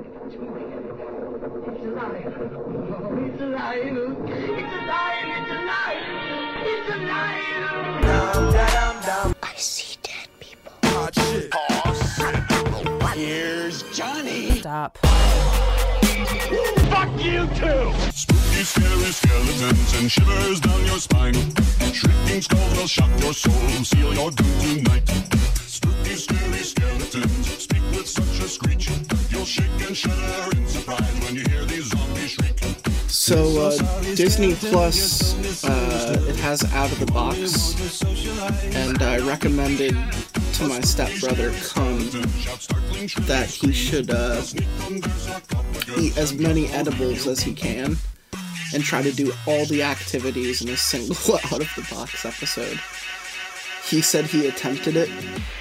It's alive. Oh, it's alive. It's alive. It's alive. It's alive. I see dead people. Oh, shit. Oh, here's Johnny. Stop. Fuck you too! Spooky, scary skeletons and shivers down your spine. Shrieking skulls will shock your soul and seal your doom tonight. Spooky, scary skeletons speak with such a screech. You'll shake and shudder in surprise when you hear these zombies shriek. So, Disney Plus, it has Out of the Box, and I recommended to my stepbrother, Kung, that he should eat as many edibles as he can and try to do all the activities in a single Out of the Box episode. He said he attempted it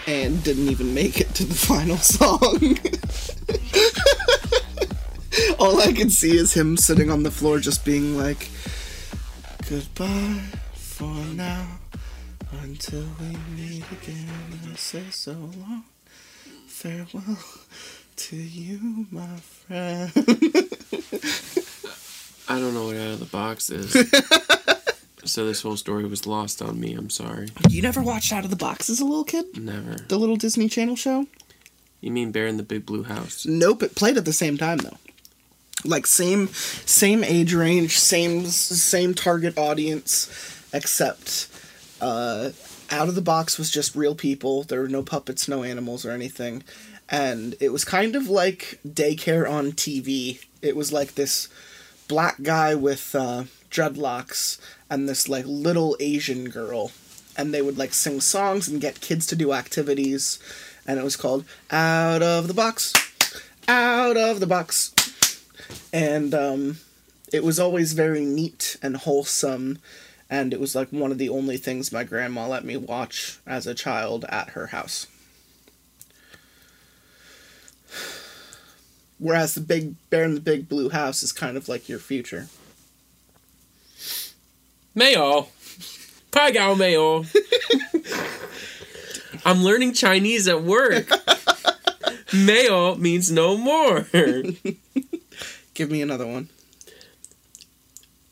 and didn't even make it to the final song. All I can see is him sitting on the floor just being like, goodbye for now, until we meet again, I say so long, farewell to you, my friend. I don't know what Out of the Box is. So this whole story was lost on me, I'm sorry. You never watched Out of the Box as a little kid? Never. The little Disney Channel show? You mean Bear in the Big Blue House? Nope, it played at the same time, though. Like, same age range, same target audience, except Out of the Box was just real people. There were no puppets, no animals or anything. And it was kind of like daycare on TV. It was like this black guy with dreadlocks and this, like, little Asian girl. And they would, like, sing songs and get kids to do activities. And it was called Out of the Box, Out of the Box. And it was always very neat and wholesome, and it was like one of the only things my grandma let me watch as a child at her house. Whereas the Big Bear in the Big Blue House is kind of like your future. Mayo. Pagao mayo. I'm learning Chinese at work. Mayo means no more. Give me another one.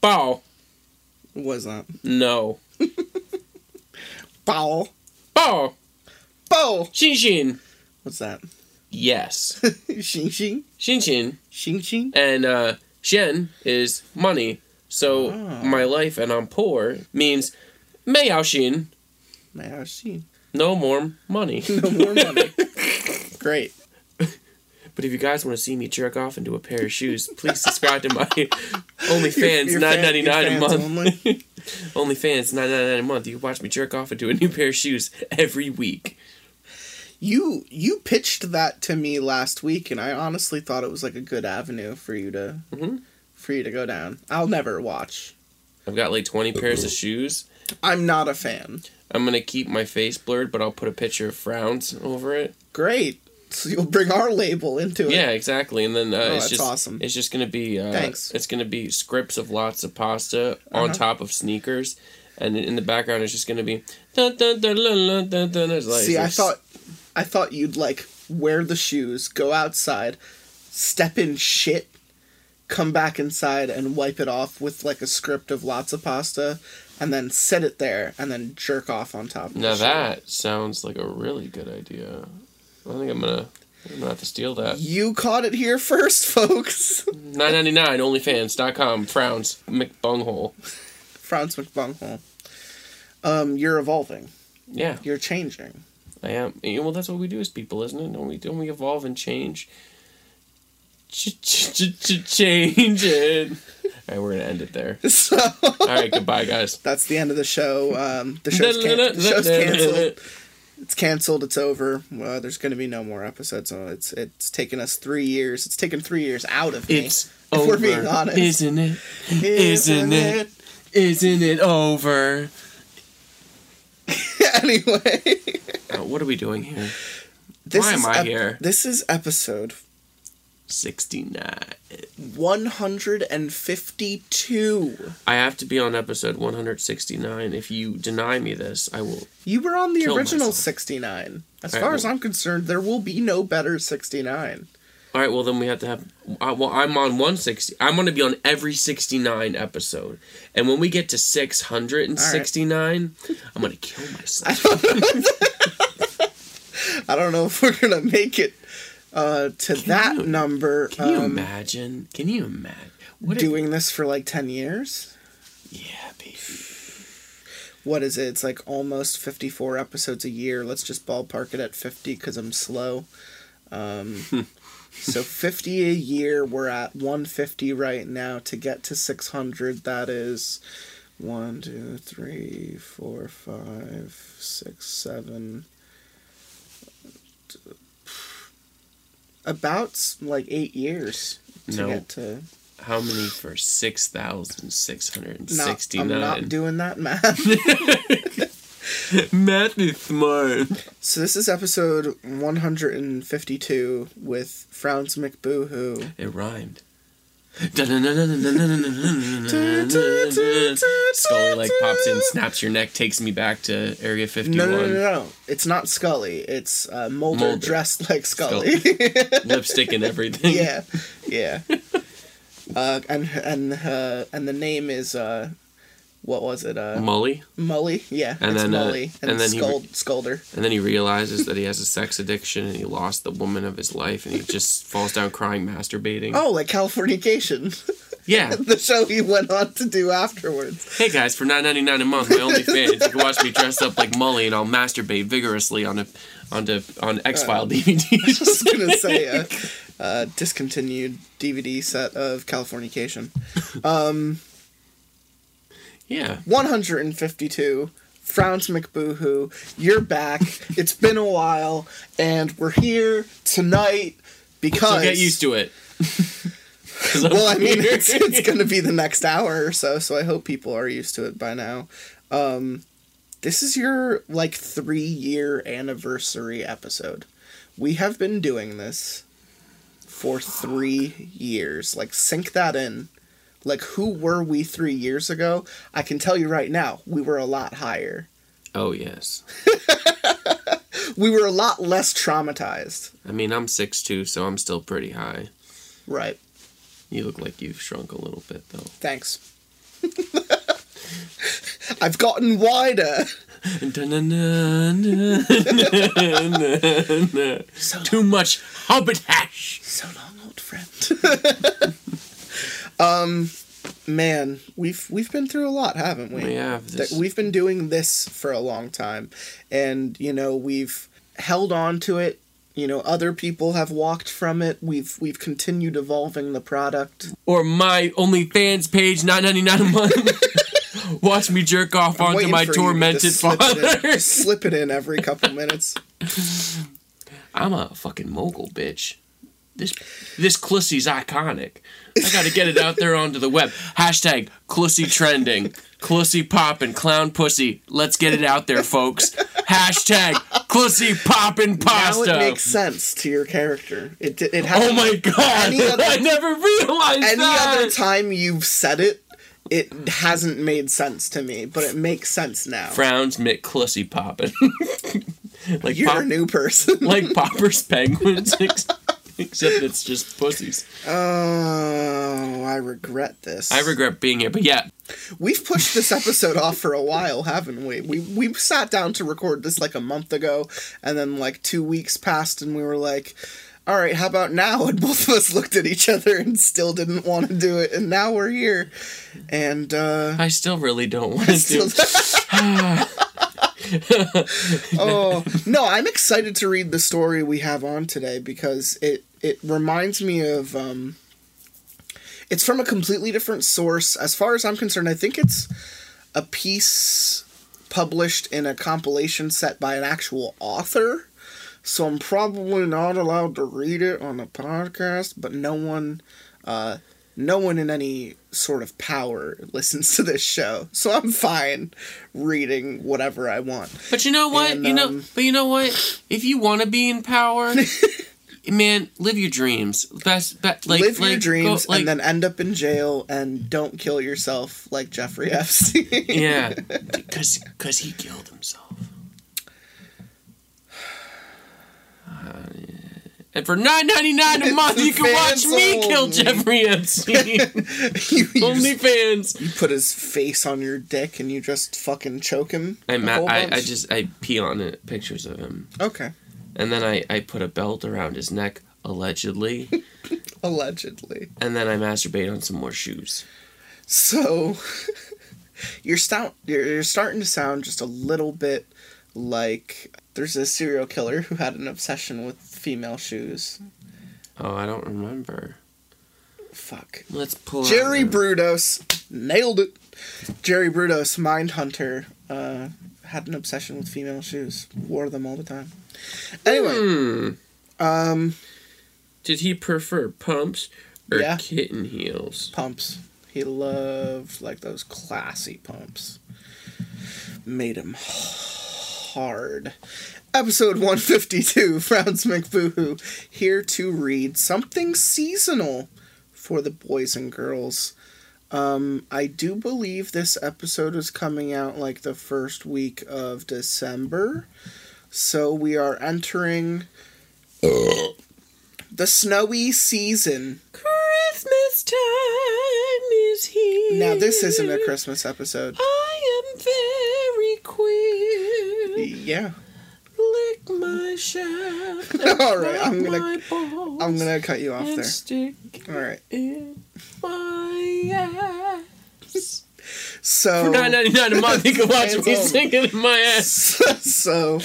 Bao. What was that? No. Bao. Bao. Bao. Xin xin. What's that? Yes. Xin xin. Xin xin. Xin xin. And Shen is money. So my life and I'm poor means Mei Yao Xin. Mei Yao Xin. No more money. No more money. Great. But if you guys want to see me jerk off into a pair of shoes, please subscribe to my OnlyFans, $9.99 a month. OnlyFans, $9.99 a month. You can watch me jerk off into a new pair of shoes every week. You pitched that to me last week, and I honestly thought it was like a good avenue for you to go down. I'll never watch. I've got like 20 pairs of shoes. I'm not a fan. I'm gonna keep my face blurred, but I'll put a picture of Frowns over it. Great. So you'll bring our label into it. Yeah, exactly. And then it's just awesome. It's just gonna be thanks. It's gonna be scripts of lots of pasta on top of sneakers, and in the background it's just gonna be. Dun, dun, dun, dun, dun, dun, dun. See, I thought you'd like wear the shoes, go outside, step in shit, come back inside, and wipe it off with like a script of lots of pasta, and then set it there, and then jerk off on top of it. Now that sounds like a really good idea. I think I'm gonna have to steal that. You caught it here first, folks. $9.99 OnlyFans.com. Frowns McBunghole. Frowns McBunghole. You're evolving. Yeah. You're changing. I am. Well, that's what we do as people, isn't it? Don't we evolve and change? Change it. All right, we're gonna end it there. So. All right, goodbye, guys. That's the end of the show. The show's canceled. It's canceled. It's over. There's going to be no more episodes. So it's taken us 3 years. It's taken 3 years out of me. It's over. If we're being honest, isn't it? Isn't it? Isn't it over? Anyway, what are we doing here? Why am I here? This is episode 69. 152. I have to be on episode 169. If you deny me this, I will. You were on the original 69. As far as I'm concerned, there will be no better 69. All right, well, then we have to have... well, I'm on 160. I'm going to be on every 69 episode. And when we get to 669, right, I'm going to kill myself. I don't know if we're going to make it to number. Can you imagine? Can you imagine? Doing this for like 10 years? Yeah, baby. What is it? It's like almost 54 episodes a year. Let's just ballpark it at 50 because I'm slow. So 50 a year, we're at 150 right now. To get to 600, that is 1, 2, 3, 4, 5, 6, 7, about like 8 years to get to... How many for 6,669? I'm not doing that math. Math is smart. So this is episode 152 with Frowns McBoohoo. It rhymed. Scully like pops in, snaps your neck, takes me back to Area 51. No. It's not Scully. It's Mulder dressed like Scully. Lipstick and everything. Yeah. And the name is what was it? Mully. Mully, yeah. And it's then Mully, and then Scolder. And then he realizes that he has a sex addiction and he lost the woman of his life, and he just falls down crying, masturbating. Oh, like Californication. Yeah, the show he went on to do afterwards. Hey guys, for $9.99 a month, my OnlyFans, you can watch me dress up like Mully and I'll masturbate vigorously on X-Files DVDs. I was just gonna say. Discontinued DVD set of Californication. 152, Frowns McBoohoo, you're back. It's been a while, and we're here tonight because... So get used to it. Well, I mean, it's going to be the next hour or so I hope people are used to it by now. This is your, 3-year anniversary episode. We have been doing this... for 3 years. Sink that in. Who were we 3 years ago? I can tell you right now, we were a lot higher. Oh, yes. We were a lot less traumatized. I mean, I'm 6'2", so I'm still pretty high. Right. You look like you've shrunk a little bit, though. Thanks. I've gotten wider. So too much hobbit hash. So long, old friend. Man, we've been through a lot, haven't we? We have. We've been doing this for a long time, and we've held on to it. Other people have walked from it. We've continued evolving the product. Or my OnlyFans page, $9.99 a month. Watch me jerk off onto my tormented father. Slip it in every couple minutes. I'm a fucking mogul, bitch. This Clussy's iconic. I gotta get it out there onto the web. # Clussy trending. Clussy poppin', clown pussy. Let's get it out there, folks. # Clussy poppin' pasta. Now it makes sense to your character. It hasn't. Oh my god! I never realized that. Any other time you've said it, it hasn't made sense to me, but it makes sense now. Frowns Mick Clussy poppin'. You're a new person. Like Popper's Penguins, except it's just pussies. Oh, I regret this. I regret being here, but yeah. We've pushed this episode off for a while, haven't we? We sat down to record this a month ago, and then 2 weeks passed, and we were like... all right, how about now? And both of us looked at each other and still didn't want to do it. And now we're here. And, I still really don't want to do it. Oh, no, I'm excited to read the story we have on today because it reminds me of, it's from a completely different source. As far as I'm concerned, I think it's a piece published in a compilation set by an actual author. So I'm probably not allowed to read it on the podcast, but no one in any sort of power listens to this show. So I'm fine reading whatever I want. But you know what? And, but you know what? If you want to be in power, man, live your dreams. Live your dreams, and then end up in jail and don't kill yourself like Jeffrey Epstein. Yeah, because he killed himself. And for $9.99 a month, you can watch me kill Jeffrey Epstein. OnlyFans. You put his face on your dick and you just fucking choke him. I pee on it, pictures of him. Okay. And then I put a belt around his neck, allegedly. Allegedly. And then I masturbate on some more shoes. So, you're starting to sound just a little bit like... There's a serial killer who had an obsession with female shoes. Oh, I don't remember. Fuck. Let's pull out Jerry Brudos. Nailed it. Jerry Brudos, Mindhunter, had an obsession with female shoes. Wore them all the time. Anyway. Did he prefer pumps or kitten heels? Pumps. He loved, like, those classy pumps. Made him... hard. Episode 152, Frowns McBoohoo, here to read something seasonal for the boys and girls. I do believe this episode is coming out like the first week of December, so we are entering the snowy season. Christmas time is here. Now, this isn't a Christmas episode. I am very queer. Yeah. Lick my shaft. All right, I'm gonna cut you off there. All right. In my ass. So for $9.99 a month, you can watch me singing in my ass. So,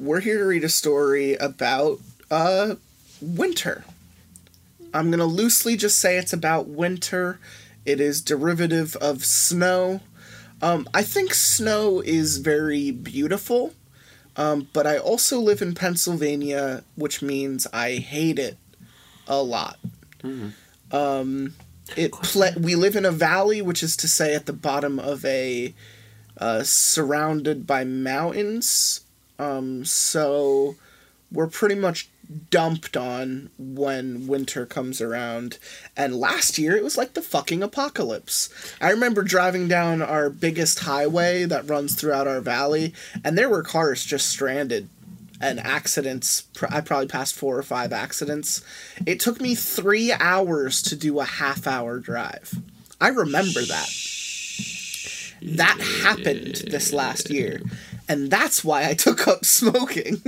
we're here to read a story about winter. I'm gonna loosely just say it's about winter. It is derivative of snow. I think snow is very beautiful, but I also live in Pennsylvania, which means I hate it a lot. Mm. We live in a valley, which is to say at the bottom of a, surrounded by mountains, so we're pretty much dumped on when winter comes around. And last year it was like the fucking apocalypse. I remember driving down our biggest highway that runs throughout our valley, and there were cars just stranded and accidents. I probably passed 4 or 5 accidents. It took me 3 hours to do a half-hour drive. I remember that. That happened this last year, and that's why I took up smoking.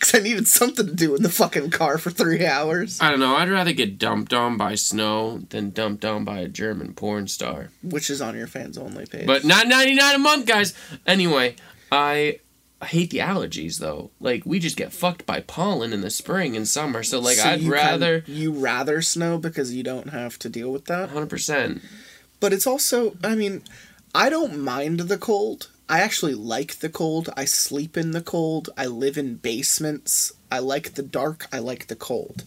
Because I needed something to do in the fucking car for 3 hours. I don't know. I'd rather get dumped on by snow than dumped on by a German porn star. Which is on your fans only page. But not $9.99 a month, guys. Anyway, I hate the allergies, though. Like, we just get fucked by pollen in the spring and summer. So, like, so I'd rather... You rather snow because you don't have to deal with that? 100%. But it's also... I mean, I don't mind the cold. I actually like the cold. I sleep in the cold. I live in basements. I like the dark. I like the cold.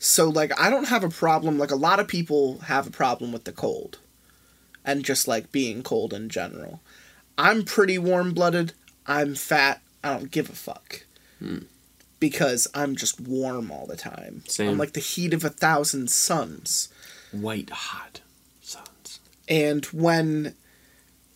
So, like, I don't have a problem. Like, a lot of people have a problem with the cold. And just, like, being cold in general. I'm pretty warm-blooded. I'm fat. I don't give a fuck. Hmm. Because I'm just warm all the time. Same. I'm like the heat of 1,000 suns. White hot suns. And when...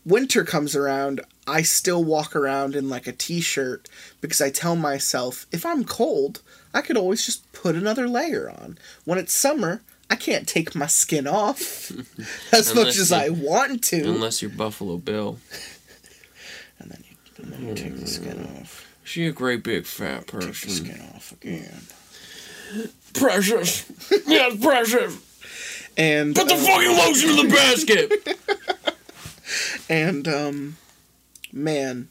winter comes around, I still walk around in like a t-shirt because I tell myself, if I'm cold, I could always just put another layer on. When it's summer, I can't take my skin off as much as I want to. Unless you're Buffalo Bill. and then you take the skin off. She a great big fat person. Take the skin off again. Precious. Yes, precious. And put the fucking lotion in the basket. And, man,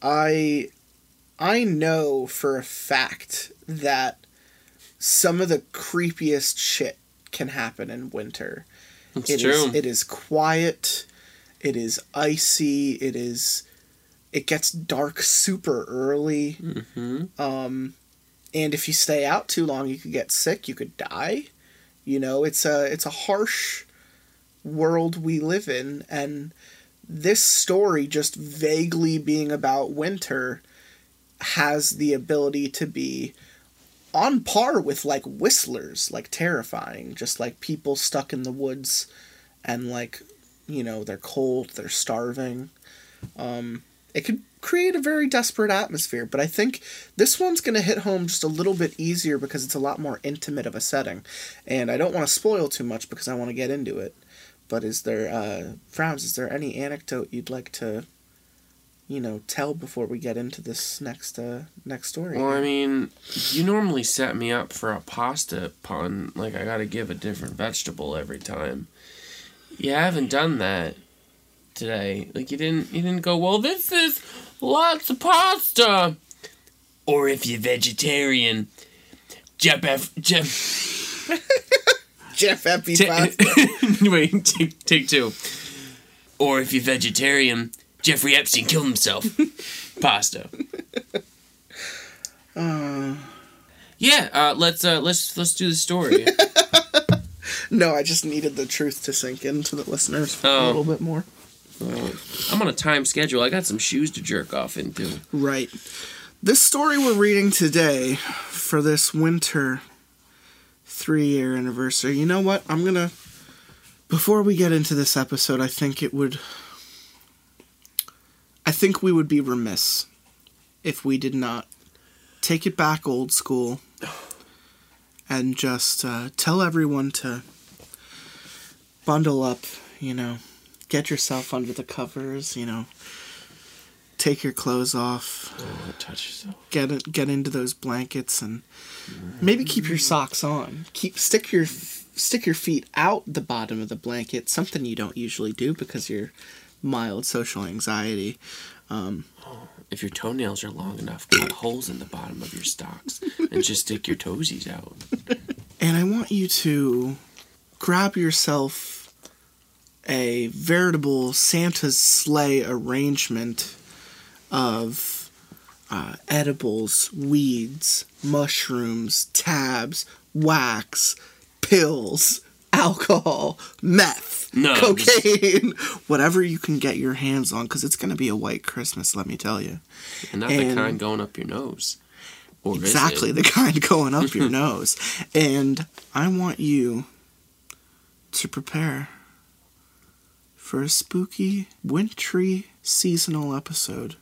I know for a fact that some of the creepiest shit can happen in winter. It is quiet. It is icy. It gets dark super early. Mm-hmm. And if you stay out too long, you could get sick. You could die. You know, it's a harsh world we live in, and this story just vaguely being about winter has the ability to be on par with like Whistlers, like terrifying, just like people stuck in the woods and like, you know, they're cold, they're starving. It could create a very desperate atmosphere, but I think this one's going to hit home just a little bit easier because it's a lot more intimate of a setting. And I don't want to spoil too much because I want to get into it. But is there, Frowns, is there any anecdote you'd like to, tell before we get into this next story? Well, I mean, you normally set me up for a pasta pun. Like, I gotta give a different vegetable every time. You haven't done that today. Like, you didn't go, well, this is lots of pasta. Or if you're vegetarian, Jeff Eppy pasta. Wait, take two. Or if you're vegetarian, Jeffrey Epstein killed himself. Pasta. Let's do the story. No, I just needed the truth to sink into the listeners for a little bit more. I'm on a time schedule. I got some shoes to jerk off into. Right. This story we're reading today for this winter 3-year anniversary. You know what? I'm gonna... Before we get into this episode, I think we would be remiss if we did not take it back old school and just tell everyone to bundle up, get yourself under the covers, take your clothes off, touch yourself. Get into those blankets and maybe keep your socks on. Stick your feet out the bottom of the blanket, something you don't usually do because you're mild social anxiety. If your toenails are long enough, cut holes in the bottom of your stocks and just stick your toesies out. And I want you to grab yourself a veritable Santa's sleigh arrangement of edibles, weeds, mushrooms, tabs, wax, pills, alcohol, meth, cocaine, whatever you can get your hands on, because it's going to be a white Christmas, let me tell you. And not the kind going up your nose. Or exactly, the kind going up your nose. And I want you to prepare for a spooky, wintry, seasonal episode.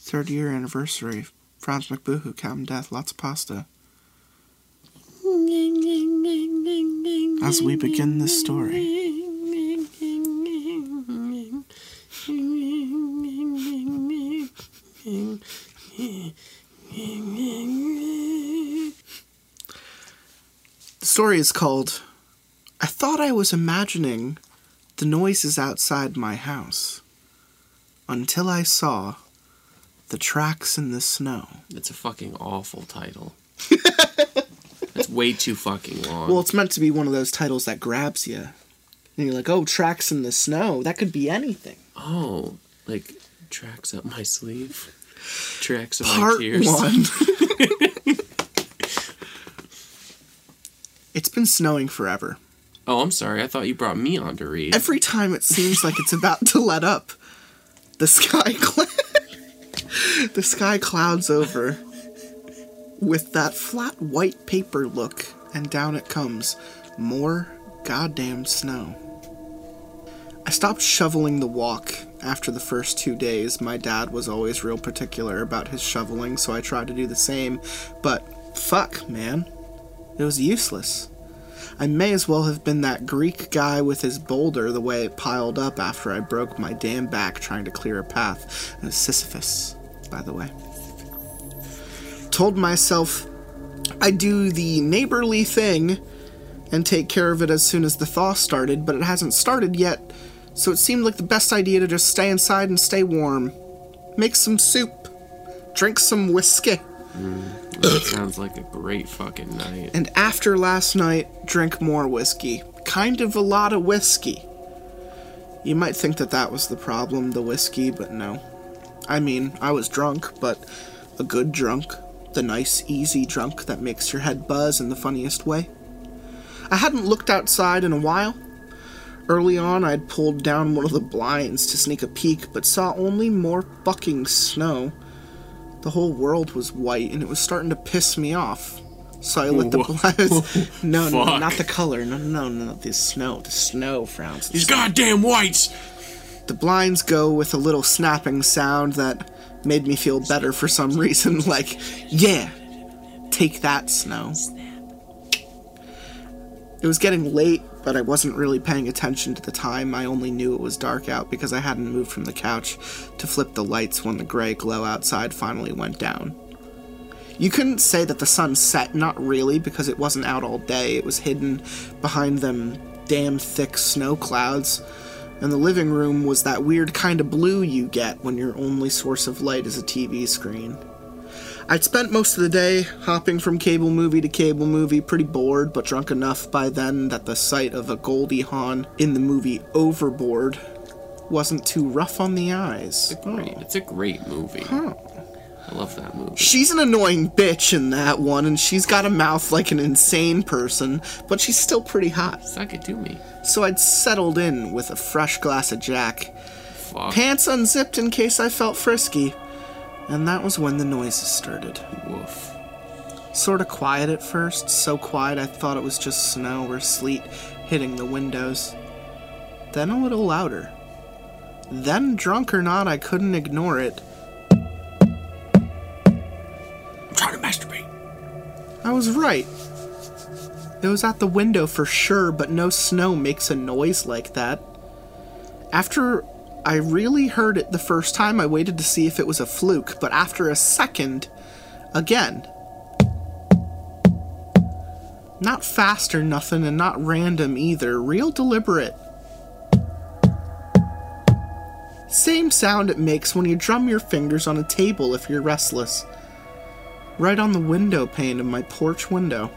3rd-year anniversary. Frowns McBoohoo, Captain Death, lots of pasta. As we begin this story. The story is called, I Thought I Was Imagining the Noises Outside My House Until I Saw the Tracks in the Snow. It's a fucking awful title. It's way too fucking long. Well, it's meant to be one of those titles that grabs you. And you're like, oh, Tracks in the Snow. That could be anything. Oh, like tracks up my sleeve. Tracks up my tears. Part 1. It's been snowing forever. Oh, I'm sorry. I thought you brought me on to read. Every time it seems like it's about to let up, the sky clouds over. With that flat white paper look, and down it comes, more goddamn snow. I stopped shoveling the walk after the first 2 days. My dad was always real particular about his shoveling, so I tried to do the same, but fuck, man. It was useless. I may as well have been that Greek guy with his boulder the way it piled up after I broke my damn back trying to clear a path. It was Sisyphus, by the way. Told myself I'd do the neighborly thing and take care of it as soon as the thaw started, but it hasn't started yet, so it seemed like the best idea to just stay inside and stay warm. Make some soup. Drink some whiskey. That sounds like a great fucking night. And after last night, drink more whiskey. Kind of a lot of whiskey. You might think that was the problem, the whiskey, but no. I mean, I was drunk, but a good drunk. The nice, easy drunk that makes your head buzz in the funniest way. I hadn't looked outside in a while. Early on, I'd pulled down one of the blinds to sneak a peek, but saw only more fucking snow. The whole world was white, and it was starting to piss me off. So I lit the blinds. No, not the color. No, the snow. The snow, Frowns. These goddamn whites! The blinds go with a little snapping sound that made me feel better for some reason. Like, yeah, take that, Snow. It was getting late, but I wasn't really paying attention to the time. I only knew it was dark out because I hadn't moved from the couch to flip the lights when the gray glow outside finally went down. You couldn't say that the sun set, not really, because it wasn't out all day. It was hidden behind them damn thick snow clouds, and the living room was that weird kind of blue you get when your only source of light is a TV screen. I'd spent most of the day hopping from cable movie to cable movie, pretty bored, but drunk enough by then that the sight of a Goldie Hawn in the movie Overboard wasn't too rough on the eyes. It's a great movie. Huh. I love that movie. She's an annoying bitch in that one, and she's got a mouth like an insane person, but she's still pretty hot. Suck it to me. So I'd settled in with a fresh glass of Jack, pants unzipped in case I felt frisky, and that was when the noises started. Woof. Sort of quiet at first, so quiet I thought it was just snow or sleet hitting the windows. Then a little louder. Then, drunk or not, I couldn't ignore it. I was right. It was at the window for sure, but no snow makes a noise like that. After I really heard it the first time, I waited to see if it was a fluke, but after a second, again. Not fast or nothing, and not random either. Real deliberate. Same sound it makes when you drum your fingers on a table if you're restless. Right on the window pane of my porch window.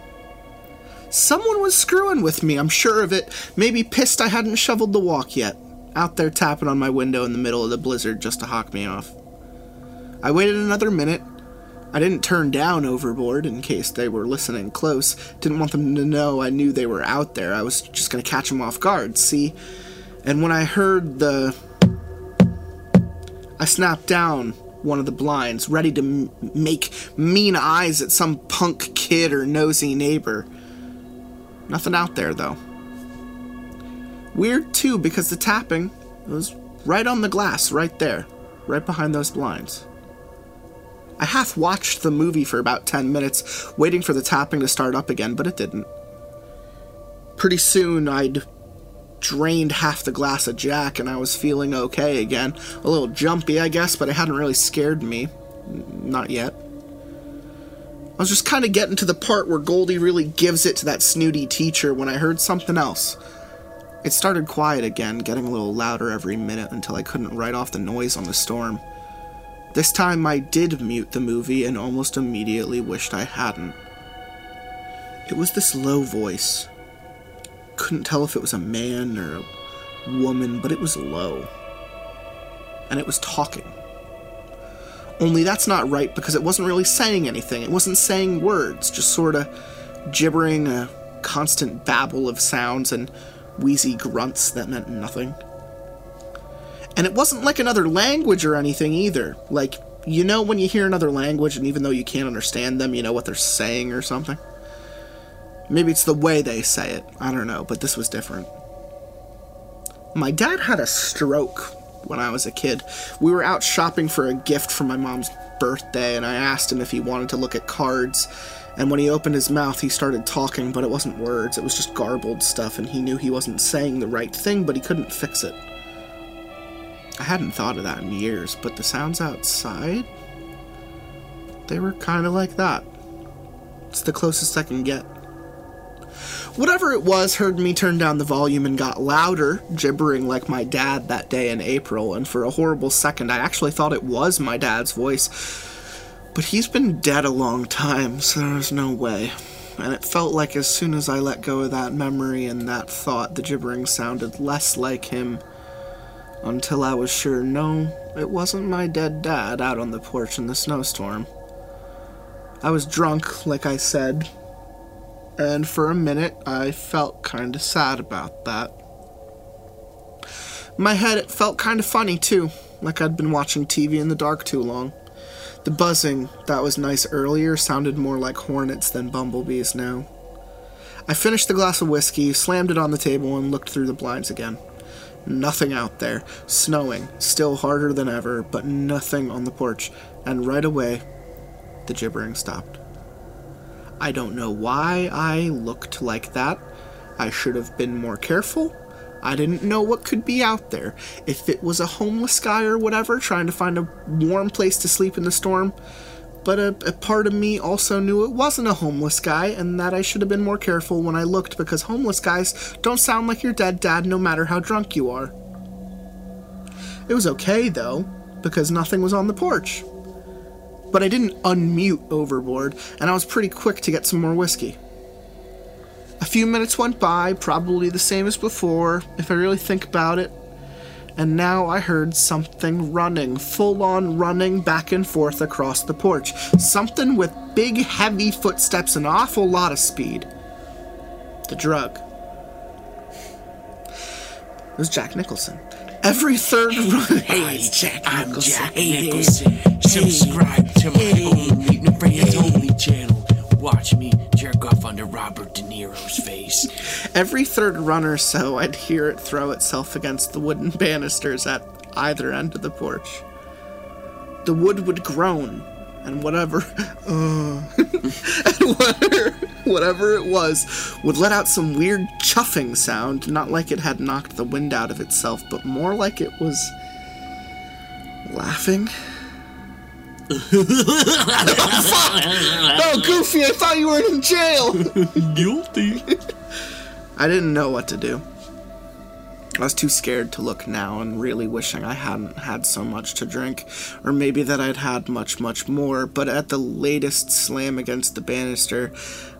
Someone was screwing with me, I'm sure of it. Maybe pissed I hadn't shoveled the walk yet. Out there tapping on my window in the middle of the blizzard just to hock me off. I waited another minute. I didn't turn down Overboard in case they were listening close. Didn't want them to know I knew they were out there. I was just going to catch them off guard, see? And when I heard the... I snapped down one of the blinds, ready to make mean eyes at some punk kid or nosy neighbor. Nothing out there, though. Weird, too, because the tapping was right on the glass, right there, right behind those blinds. I half-watched the movie for about 10 minutes, waiting for the tapping to start up again, but it didn't. Pretty soon, I'd drained half the glass of Jack, and I was feeling okay again. A little jumpy, I guess, but it hadn't really scared me. Not yet. I was just kind of getting to the part where Goldie really gives it to that snooty teacher when I heard something else. It started quiet again, getting a little louder every minute until I couldn't write off the noise on the storm. This time I did mute the movie and almost immediately wished I hadn't. It was this low voice. Couldn't tell if it was a man or a woman, but it was low. And it was talking. Only that's not right because it wasn't really saying anything. It wasn't saying words, just sort of gibbering a constant babble of sounds and wheezy grunts that meant nothing. And it wasn't like another language or anything either. Like, you know when you hear another language and even though you can't understand them, you know what they're saying or something? Maybe it's the way they say it. I don't know, but this was different. My dad had a stroke when I was a kid. We were out shopping for a gift for my mom's birthday, and I asked him if he wanted to look at cards, and when he opened his mouth, he started talking, but it wasn't words. It was just garbled stuff, and he knew he wasn't saying the right thing, but he couldn't fix it. I hadn't thought of that in years, but the sounds outside, they were kind of like that. It's the closest I can get. Whatever it was heard me turn down the volume and got louder, gibbering like my dad that day in April, and for a horrible second I actually thought it was my dad's voice. But he's been dead a long time, so there's no way. And it felt like as soon as I let go of that memory and that thought, the gibbering sounded less like him, until I was sure, no, it wasn't my dead dad out on the porch in the snowstorm. I was drunk, like I said. And for a minute, I felt kind of sad about that. In my head, it felt kind of funny, too, like I'd been watching TV in the dark too long. The buzzing that was nice earlier sounded more like hornets than bumblebees now. I finished the glass of whiskey, slammed it on the table, and looked through the blinds again. Nothing out there. Snowing, still harder than ever, but nothing on the porch. And right away, the gibbering stopped. I don't know why I looked like that. I should have been more careful. I didn't know what could be out there. If it was a homeless guy or whatever, trying to find a warm place to sleep in the storm. But a part of me also knew it wasn't a homeless guy, and that I should have been more careful when I looked, because homeless guys don't sound like your dead dad no matter how drunk you are. It was okay, though, because nothing was on the porch. But I didn't unmute Overboard, and I was pretty quick to get some more whiskey. A few minutes went by, probably the same as before, if I really think about it. And now I heard something running, full-on running back and forth across the porch. Something with big, heavy footsteps and an awful lot of speed. The drug. It was Jack Nicholson. Every third run... Hey, Jack Nicholson. I'm Jack Nicholson. Subscribe to my only friends only channel. Watch me jerk off under Robert De Niro's face. Every third run or so, I'd hear it throw itself against the wooden banisters at either end of the porch. The wood would groan, and whatever it was would let out some weird chuffing sound, not like it had knocked the wind out of itself, but more like it was laughing. Oh, fuck! No, Goofy, I thought you were in jail! Guilty. I didn't know what to do. I was too scared to look now, and really wishing I hadn't had so much to drink, or maybe that I'd had much, much more, but at the latest slam against the banister,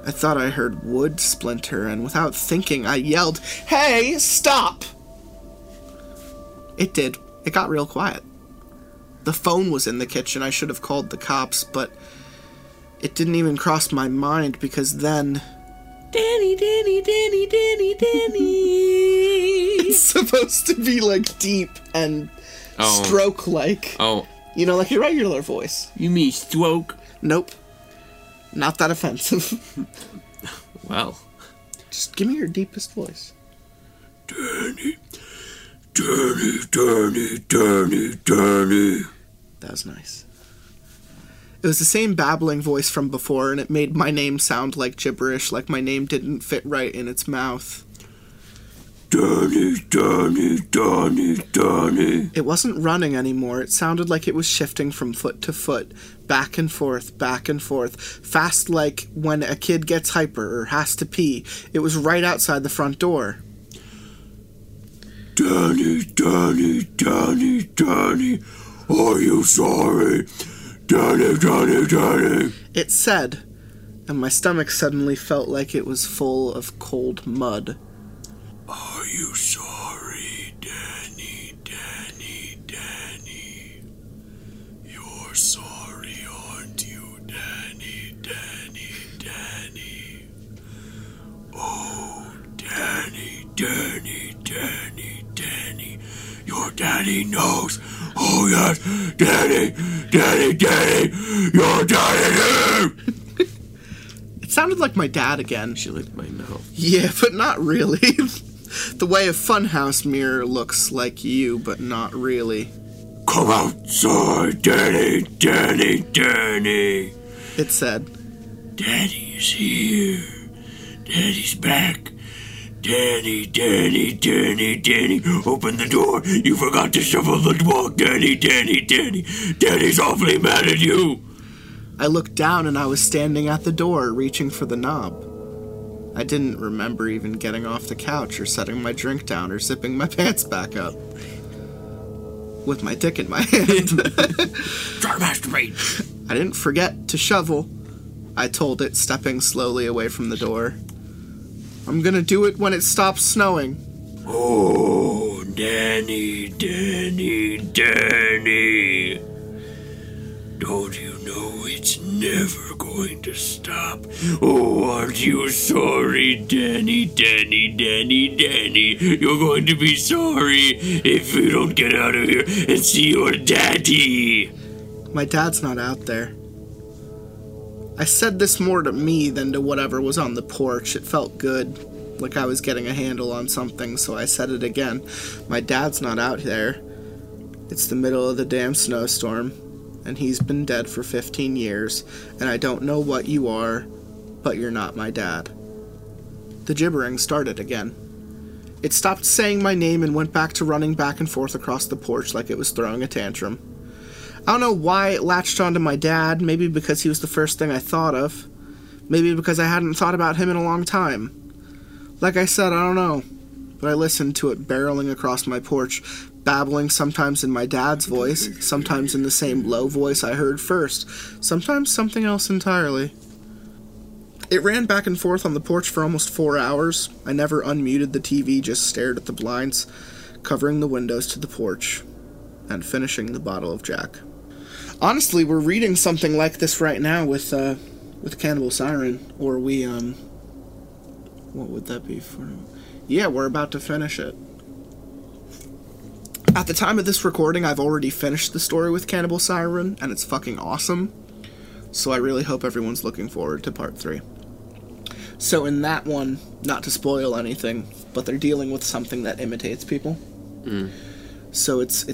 I thought I heard wood splinter, and without thinking, I yelled, "Hey, stop!" It did. It got real quiet. The phone was in the kitchen. I should have called the cops, but it didn't even cross my mind, because then... Danny. It's supposed to be, like, deep and stroke-like. Oh. You know, like your regular voice. You mean stroke? Nope. Not that offensive. Well. Just give me your deepest voice. Danny. That was nice. It was the same babbling voice from before, and it made my name sound like gibberish, like my name didn't fit right in its mouth. Danny. It wasn't running anymore. It sounded like it was shifting from foot to foot, back and forth, fast like when a kid gets hyper or has to pee. It was right outside the front door. Danny, are you sorry? Danny. It said, and my stomach suddenly felt like it was full of cold mud. Are you sorry, Danny? You're sorry, aren't you, Danny? Oh, Danny. Your daddy knows. Oh, yes. Daddy. Your daddy knows. It sounded like my dad again. She licked my mouth. Yeah, but not really. The way a funhouse mirror looks like you, but not really. Come outside, Daddy. It said, Daddy's here. Daddy's back. Danny, open the door. You forgot to shovel the dog. Danny. Daddy's awfully mad at you. I looked down and I was standing at the door, reaching for the knob. I didn't remember even getting off the couch or setting my drink down or zipping my pants back up. With my dick in my hand. Try to masturbate. I didn't forget to shovel, I told it, stepping slowly away from the door. I'm gonna do it when it stops snowing. Oh, Danny. Don't you know it's never going to stop? Oh, aren't you sorry, Danny? You're going to be sorry if you don't get out of here and see your daddy. My dad's not out there. I said this more to me than to whatever was on the porch. It felt good. like I was getting a handle on something, so I said it again. My dad's not out there. It's the middle of the damn snowstorm, and he's been dead for 15 years, and I don't know what you are, but you're not my dad. The gibbering started again. It stopped saying my name and went back to running back and forth across the porch like it was throwing a tantrum. I don't know why it latched onto my dad, maybe because he was the first thing I thought of. Maybe because I hadn't thought about him in a long time. Like I said, I don't know. But I listened to it barreling across my porch, babbling sometimes in my dad's voice, sometimes in the same low voice I heard first, sometimes something else entirely. It ran back and forth on the porch for almost 4 hours. I never unmuted the TV, just stared at the blinds, covering the windows to the porch, and finishing the bottle of Jack. Honestly, we're reading something like this right now with Cannibal Siren, or we, what would that be for? Yeah, we're about to finish it. At the time of this recording, I've already finished the story with Cannibal Siren, and it's fucking awesome. So I really hope everyone's looking forward to part 3. So in that one, not to spoil anything, but they're dealing with something that imitates people. Mm. So it's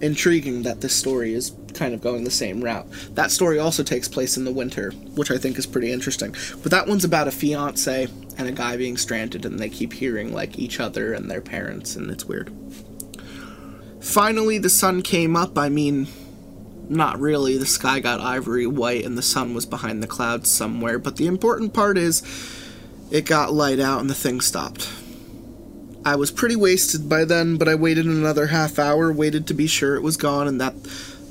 intriguing that this story is kind of going the same route. That story also takes place in the winter, which I think is pretty interesting. But that one's about a fiancé and a guy being stranded, and they keep hearing, like, each other and their parents, and it's weird. Finally, the sun came up. I mean, not really. The sky got ivory white, and the sun was behind the clouds somewhere. But the important part is it got light out, and the thing stopped. I was pretty wasted by then, but I waited another half hour, waited to be sure it was gone, and that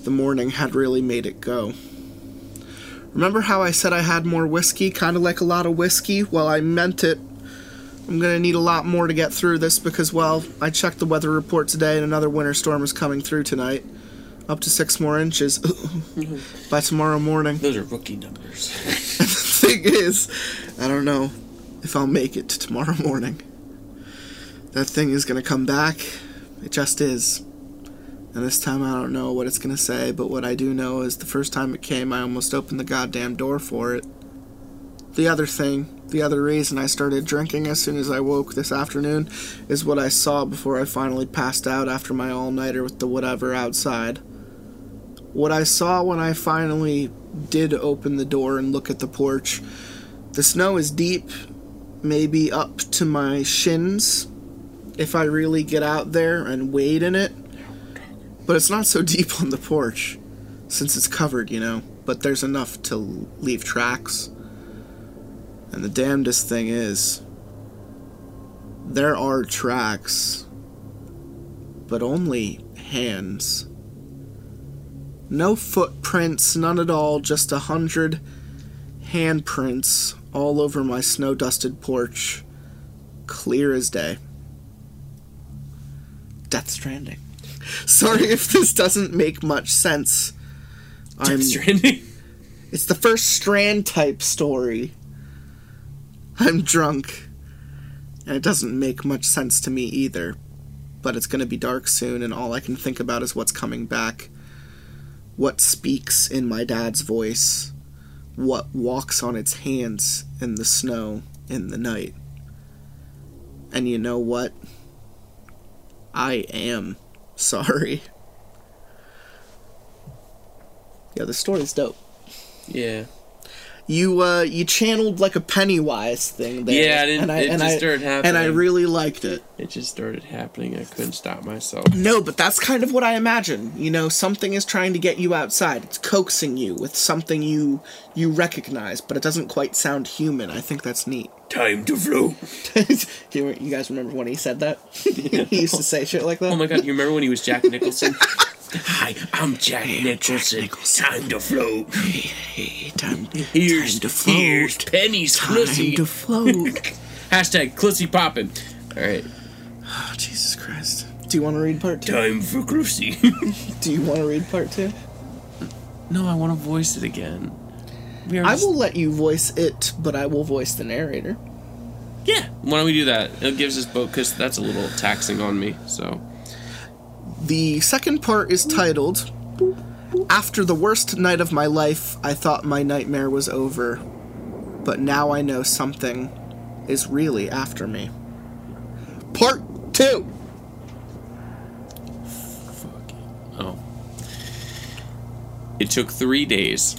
the morning had really made it go. Remember how I said I had more whiskey, kind of like a lot of whiskey? Well, I meant it. I'm going to need a lot more to get through this because, well, I checked the weather report today and another winter storm is coming through tonight. Up to 6 more inches by tomorrow morning. Those are rookie numbers. And the thing is, I don't know if I'll make it to tomorrow morning. That thing is going to come back. It just is. And this time I don't know what it's going to say, but what I do know is the first time it came, I almost opened the goddamn door for it. The other thing, the other reason I started drinking as soon as I woke this afternoon is what I saw before I finally passed out after my all-nighter with the whatever outside. What I saw when I finally did open the door and look at the porch, the snow is deep, maybe up to my shins, if I really get out there and wade in it. But it's not so deep on the porch, since it's covered, you know. But there's enough to leave tracks. And the damnedest thing is, there are tracks, but only hands. No footprints, none at all, just 100 handprints all over my snow-dusted porch, clear as day. Death Stranding. Sorry if this doesn't make much sense. Death Stranding? It's the first Strand type story. I'm drunk. And it doesn't make much sense to me either. But it's going to be dark soon, and all I can think about is what's coming back. What speaks in my dad's voice. What walks on its hands in the snow in the night. And you know what? I am sorry. Yeah, the story's dope. Yeah. You channeled like a Pennywise thing there. Yeah, it just started happening. And I really liked it. It just started happening. I couldn't stop myself. No, but that's kind of what I imagine. You know, something is trying to get you outside. It's coaxing you with something you recognize, but it doesn't quite sound human. I think that's neat. Time to flow. You guys remember when he said that? He used to say shit like that. Oh my god, you remember when he was Jack Nicholson? Hi, I'm Jack Nicholson. Time to float. Hey, time to float. Here's Penny's Clissy. Time to float. Hashtag Clissy poppin'. All right. Oh, Jesus Christ. Do you want to read part 2? Time for Clissy. Do you want to read part 2? No, I want to voice it again. I will let you voice it, but I will voice the narrator. Yeah. Why don't we do that? It gives us both, because that's a little taxing on me, so... The second part is titled, After the Worst Night of My Life, I Thought My Nightmare Was Over, But Now I Know Something is really after me. Part 2! Fuck. Oh. It took 3 days.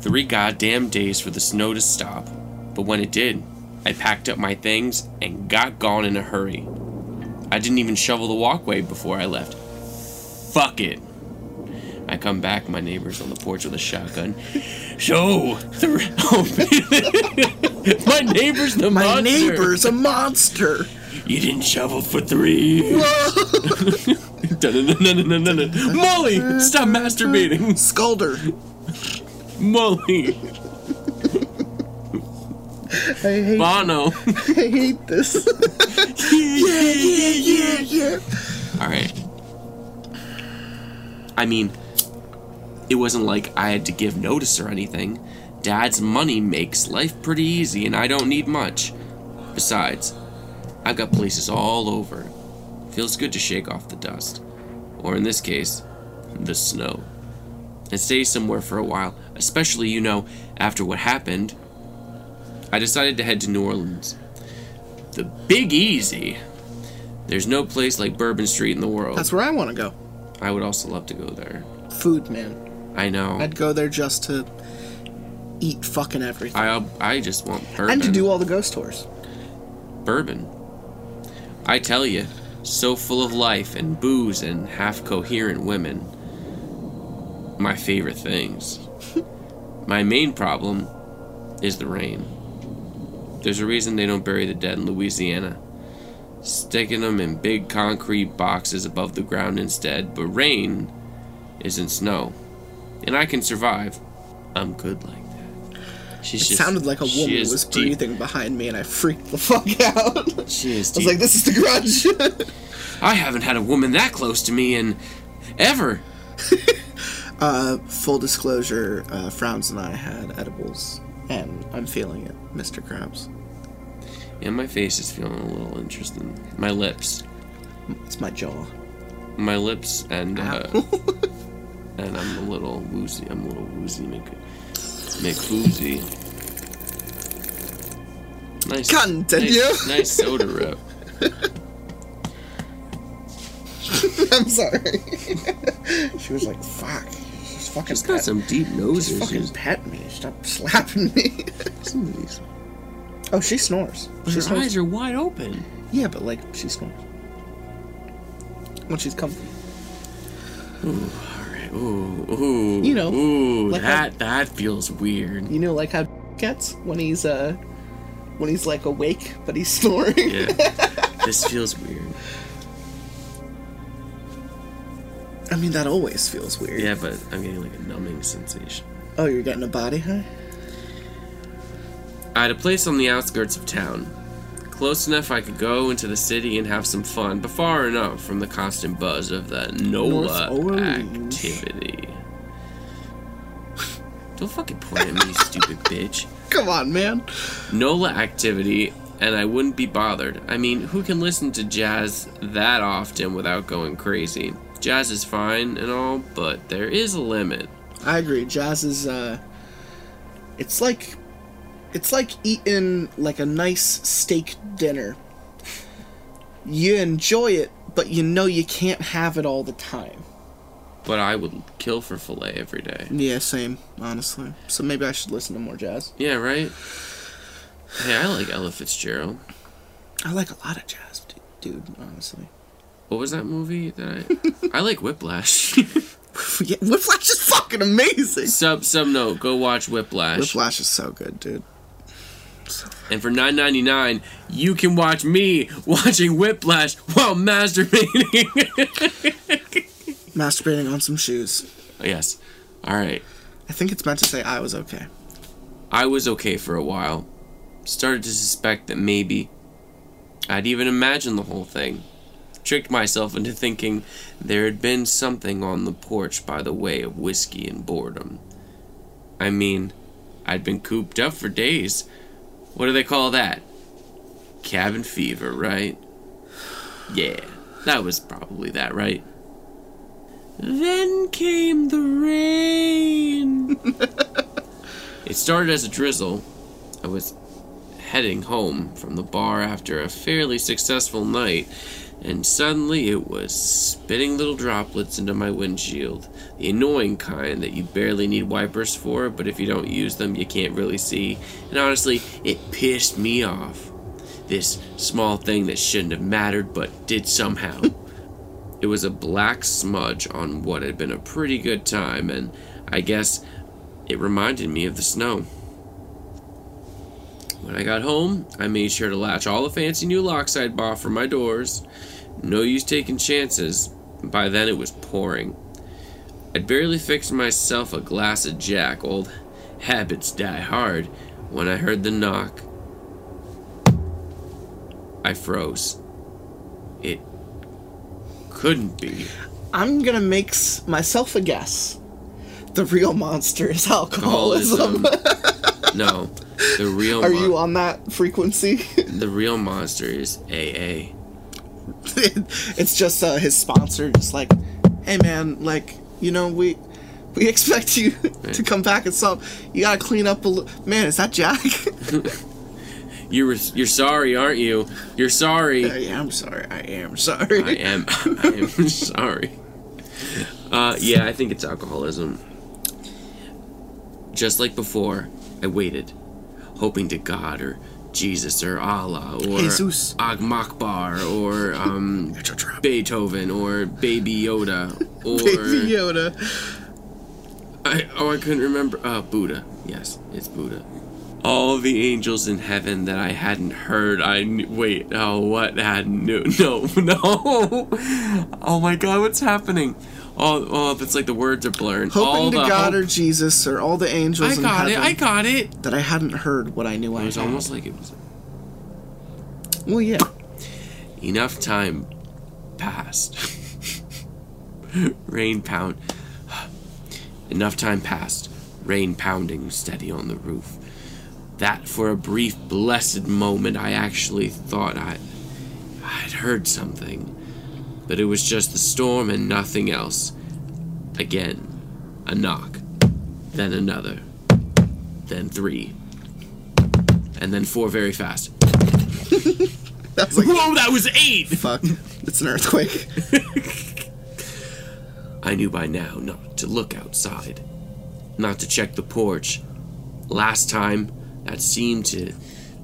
3 goddamn days for the snow to stop. But when it did, I packed up my things and got gone in a hurry. I didn't even shovel the walkway before I left. Fuck it. I come back, my neighbor's on the porch with a shotgun. So, my neighbor's a monster. You didn't shovel for 3. Molly, stop masturbating. Sculder. Molly. Bono. I hate this. Yeah. All right. I mean, it wasn't like I had to give notice or anything. Dad's money makes life pretty easy, and I don't need much. Besides, I've got places all over. Feels good to shake off the dust. Or in this case, the snow. And stay somewhere for a while, especially, you know, after what happened. I decided to head to New Orleans. The Big Easy. There's no place like Bourbon Street in the world. That's where I want to go. I would also love to go there. Food, man. I know. I'd go there just to eat fucking everything. I just want bourbon. And to do all the ghost tours. Bourbon. I tell you, so full of life and booze and half-coherent women. My favorite things. My main problem is the rain. There's a reason they don't bury the dead in Louisiana. Sticking them in big concrete boxes above the ground instead. But rain isn't snow. And I can survive. I'm good like that. It sounded like a woman was breathing behind me and I freaked the fuck out. She is deep. I was like, this is The Grudge. I haven't had a woman that close to me in ever. Full disclosure, Frowns and I had edibles. And I'm feeling it, Mr. Krabs. Yeah, my face is feeling a little interesting. My lips. It's my jaw. My lips and and I'm a little woozy. I'm a little woozy. Make woozy. Nice. Nice soda rip. I'm sorry. She was like, "Fuck." She's got some deep noses. Just fucking pet me. Stop slapping me. Some of these. Oh, she snores. But her eyes are wide open. Yeah, but like, she snores. When she's comfy. Ooh, alright. Ooh. You know. Ooh, like that feels weird. You know, like how gets when he's like awake, but he's snoring. Yeah. This feels weird. I mean, that always feels weird. Yeah, but I'm getting like a numbing sensation. Oh, you're getting a body high? I had a place on the outskirts of town. Close enough I could go into the city and have some fun, but far enough from the constant buzz of the NOLA activity. Don't fucking point at me, you stupid bitch. Come on, man. NOLA activity, and I wouldn't be bothered. I mean, who can listen to jazz that often without going crazy? Jazz is fine and all, but there is a limit. I agree. Jazz is, it's like eating, like, a nice steak dinner. You enjoy it, but you know you can't have it all the time. But I would kill for filet every day. Yeah, same, honestly. So maybe I should listen to more jazz. Yeah, right? Hey, I like Ella Fitzgerald. I like a lot of jazz, dude, honestly. What was that movie that I like Whiplash. Yeah, Whiplash is fucking amazing. No, go watch Whiplash. Whiplash is so good, dude. And for $9.99, you can watch me watching Whiplash while masturbating. Masturbating on some shoes. Yes. All right. I think it's meant to say I was okay. I was okay for a while. Started to suspect that maybe I'd even imagined the whole thing. Tricked myself into thinking there had been something on the porch by the way of whiskey and boredom. I mean, I'd been cooped up for days. What do they call that? Cabin fever, right? Yeah, that was probably that, right? Then came the rain. It started as a drizzle. I was heading home from the bar after a fairly successful night, and suddenly it was spitting little droplets into my windshield. The annoying kind that you barely need wipers for, but if you don't use them, you can't really see. And honestly, it pissed me off. This small thing that shouldn't have mattered, but did somehow. It was a black smudge on what had been a pretty good time, and I guess it reminded me of the snow. When I got home, I made sure to latch all the fancy new locks I'd bought for my doors. No use taking chances. By then it was pouring. I'd barely fixed myself a glass of Jack, old habits die hard, when I heard the knock. I froze. It couldn't be. I'm gonna make myself a guess. The real monster is alcoholism. No. The real monster. Are you on that frequency? The real monster is AA. It's just his sponsor, just like, hey man, like, you know, we expect you to come back and stop. You gotta clean up a little. Man, is that Jack? You're sorry, aren't you? You're sorry. I am sorry. sorry. Yeah, I think it's alcoholism. Just like before, I waited, hoping to God or Jesus or Allah or Jesus. Agmakbar or Beethoven or Baby Yoda or... Baby Yoda. I couldn't remember. Buddha. Yes, it's Buddha. All the angels in heaven that I hadn't heard, oh my God, what's happening? Oh, that's like the words are blurred. Hoping all to the God or Jesus or all the angels in heaven. I got it. That I hadn't heard what I knew I had. It was almost like it was... Well, yeah. Enough time passed. Enough time passed. Rain pounding steady on the roof. That for a brief blessed moment I actually thought I'd heard something, but it was just the storm and nothing else. Again, a knock, then another, then three, and then four very fast. Whoa, that was eight! Fuck, it's an earthquake. I knew by now not to look outside, not to check the porch. Last time, that seemed to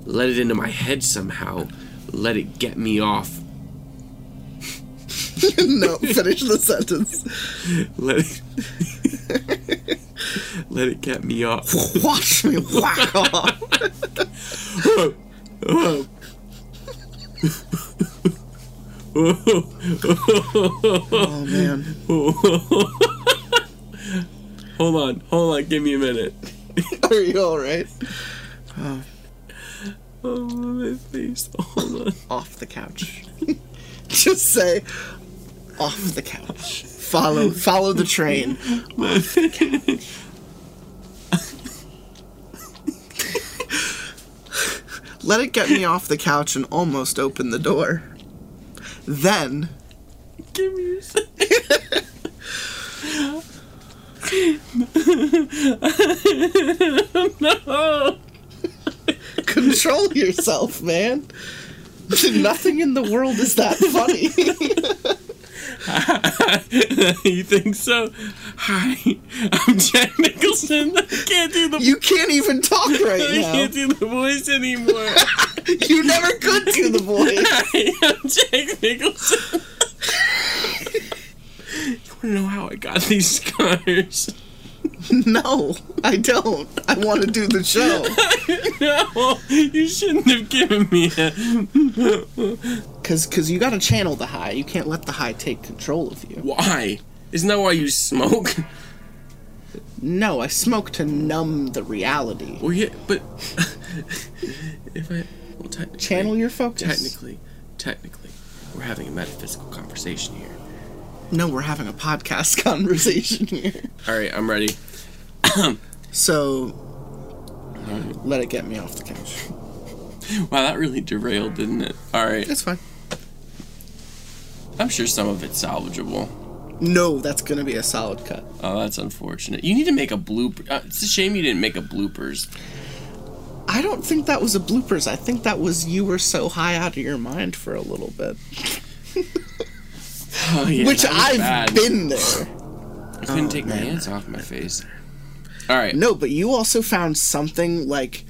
let it into my head somehow, let it get me off. No, finish the sentence. Let it get me off. Wash me whack off. Oh, man. Hold on, give me a minute. Are you alright? Oh, my face. Hold on. Off the couch. Just say, off the couch. Follow the train. Off the couch. Let it get me off the couch and almost open the door. Then. Give me a second. No. Control yourself, man. Nothing in the world is that funny. You think so? Hi, I'm Jack Nicholson. I can't do the... You can't even talk right now. I can't do the voice anymore. You never could do the voice. Hi, I'm Jack Nicholson. You want to know how I got these scars? No, I don't. I want to do the show. No, you shouldn't have given me that. Because you got to channel the high. You can't let the high take control of you. Why? Isn't that why you smoke? No, I smoke to numb the reality. Well, yeah, but... channel your focus. Technically, we're having a metaphysical conversation here. No, we're having a podcast conversation here. Alright, I'm ready. So, let it get me off the couch. Wow, that really derailed, didn't it? Alright. It's fine. I'm sure some of it's salvageable. No, that's going to be a solid cut. Oh, that's unfortunate. You need to make a blooper. It's a shame you didn't make a bloopers. I I don't think that was a bloopers. I think that was you were so high out of your mind for a little bit. Oh, yeah, which I've bad. Been there. I couldn't take my hands off my face. All right. No, but you also found something like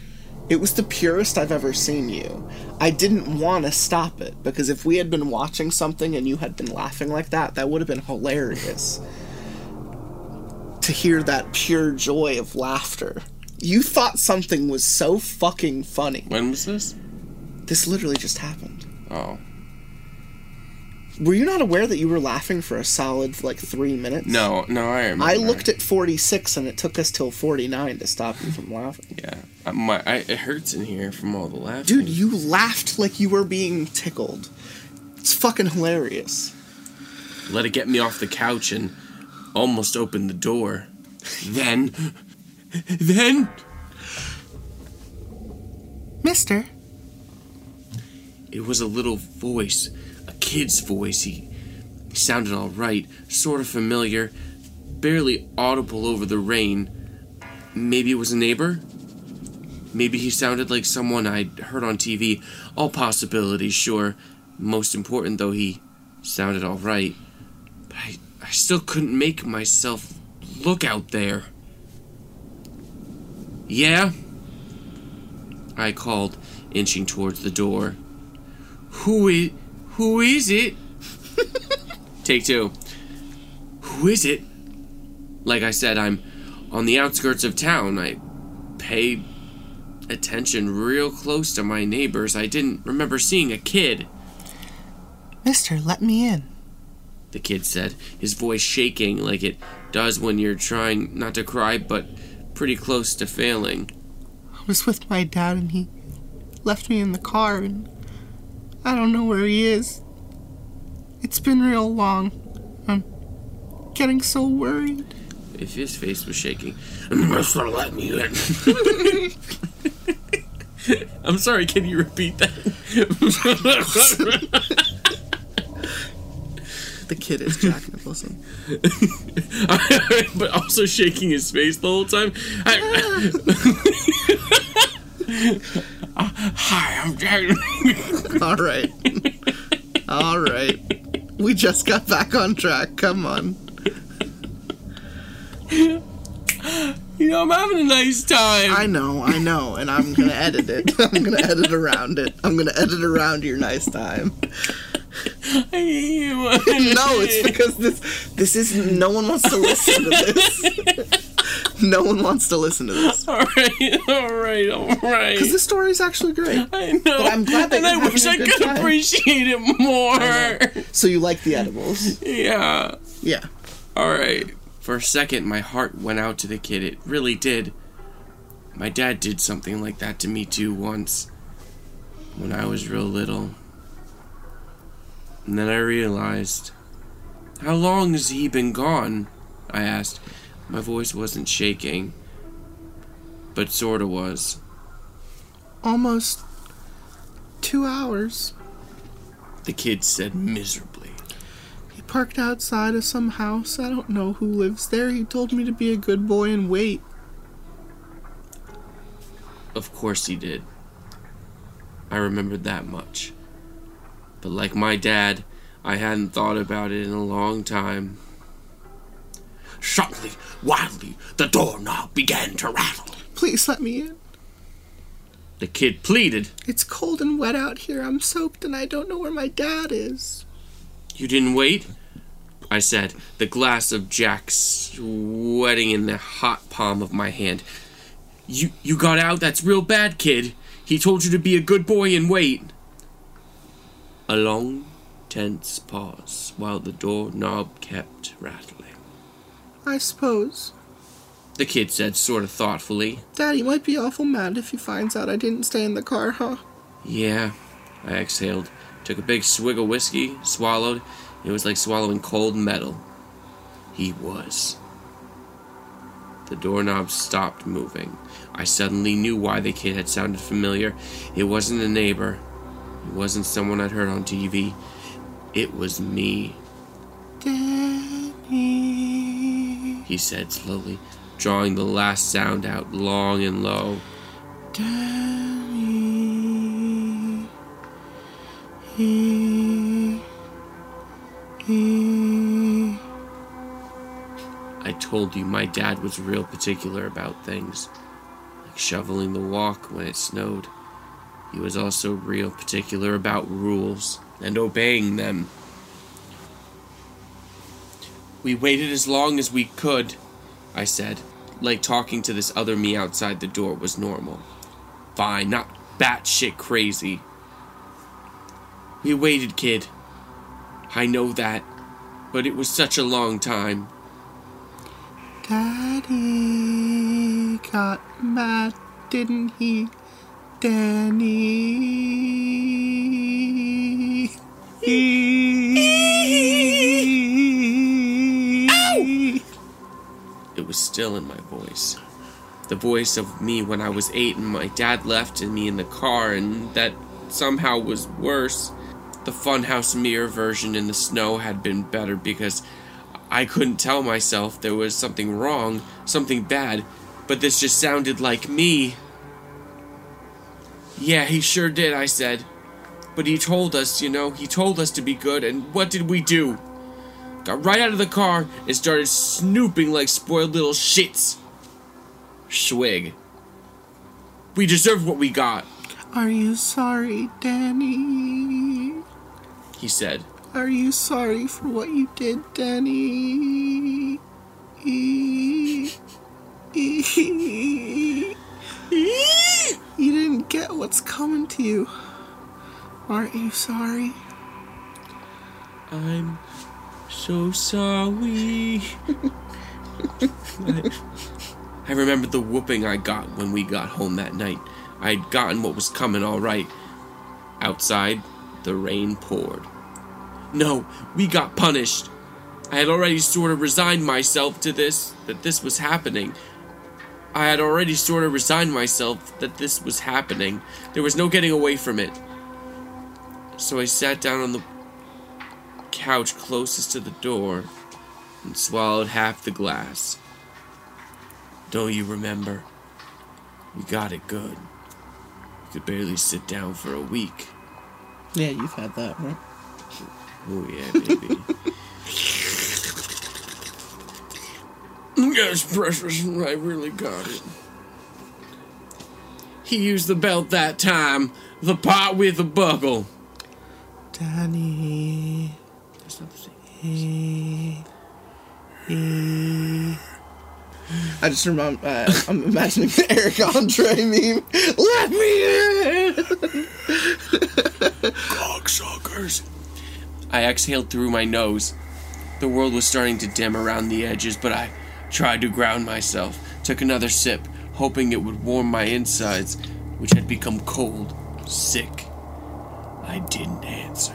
it was the purest I've ever seen you. I didn't want to stop it because if we had been watching something and you had been laughing like that, that would have been hilarious. To hear that pure joy of laughter. You thought something was so fucking funny. When was this? This literally just happened. Oh. Were you not aware that you were laughing for a solid, 3 minutes? No, I remember. I looked at 46, and it took us till 49 to stop you from laughing. Yeah. It hurts in here from all the laughing. Dude, you laughed like you were being tickled. It's fucking hilarious. Let it get me off the couch and almost opened the door. Then... Mister? It was a little voice. A kid's voice. He sounded all right. Sort of familiar. Barely audible over the rain. Maybe it was a neighbor? Maybe he sounded like someone I'd heard on TV. All possibilities, sure. Most important, though, he sounded all right. But I still couldn't make myself look out there. Yeah? I called, inching towards the door. Who is it? Take two. Who is it? Like I said, I'm on the outskirts of town. I pay attention real close to my neighbors. I didn't remember seeing a kid. Mister, let me in. The kid said, his voice shaking like it does when you're trying not to cry, but pretty close to failing. I was with my dad and he left me in the car and I don't know where he is. It's been real long. I'm getting so worried. If his face was shaking, Mister, let me in. I'm sorry, can you repeat that? The kid is Jack Nicholson. But also shaking his face the whole time. Hi, I'm Jack. All right. We just got back on track. Come on. I'm having a nice time. I know. And I'm going to edit it. I'm going to edit around it. I'm going to edit around your nice time. No, it's because this isn't. No one wants to listen to this. No one wants to listen to this. All right. Because this story's actually great. I know. But I'm glad that. And I wish I could appreciate it more. So you like the edibles? Yeah. Yeah. All right. For a second, my heart went out to the kid. It really did. My dad did something like that to me too once, when I was real little. And then I realized. How long has he been gone? I asked. My voice wasn't shaking. But sorta was. Almost 2 hours. The kid said miserably. He parked outside of some house. I don't know who lives there. He told me to be a good boy and wait. Of course he did. I remembered that much. But like my dad, I hadn't thought about it in a long time. Sharply, wildly, the doorknob began to rattle. Please let me in. The kid pleaded. It's cold and wet out here. I'm soaked and I don't know where my dad is. You didn't wait? I said, the glass of Jack sweating in the hot palm of my hand. You got out? That's real bad, kid. He told you to be a good boy and wait. A long, tense pause while the doorknob kept rattling. I suppose, the kid said sort of thoughtfully. Daddy might be awful mad if he finds out I didn't stay in the car, huh? Yeah, I exhaled, took a big swig of whiskey, swallowed. It was like swallowing cold metal. He was. The doorknob stopped moving. I suddenly knew why the kid had sounded familiar. It wasn't a neighbor. It wasn't someone I'd heard on TV. It was me. Daddy, he said slowly, drawing the last sound out long and low. I told you my dad was real particular about things, like shoveling the walk when it snowed. He was also real particular about rules and obeying them. We waited as long as we could, I said, like talking to this other me outside the door was normal. Fine, not batshit crazy. We waited, kid. I know that, but it was such a long time. Daddy got mad, didn't he, Danny? It was still in my voice. The voice of me when I was 8 and my dad left and me in the car, and that somehow was worse. The funhouse mirror version in the snow had been better because I couldn't tell myself there was something wrong, something bad, but this just sounded like me. Yeah, he sure did, I said. But he told us, you know, he told us to be good, and what did we do? Got right out of the car and started snooping like spoiled little shits. Schwig. We deserve what we got. Are you sorry, Danny? He said. Are you sorry for what you did, Danny? You didn't get what's coming to you. Aren't you sorry? I'm so sorry. I remember the whooping I got when we got home that night. I'd gotten what was coming all right. Outside, the rain poured. No, we got punished. I had already sort of resigned myself to this, that this was happening. There was no getting away from it. So I sat down on the couch closest to the door and swallowed half the glass. Don't you remember? We got it good. You could barely sit down for a week. Yeah, you've had that, right? Oh, yeah, baby. Yes, precious, I really got it. He used the belt that time. The pot with a buckle. Danny. That's not the same. I just remember, I'm imagining the Eric Andre meme. Let me in! Cocksuckers. I exhaled through my nose. The world was starting to dim around the edges, but I tried to ground myself, took another sip, hoping it would warm my insides, which had become cold, sick. I didn't answer.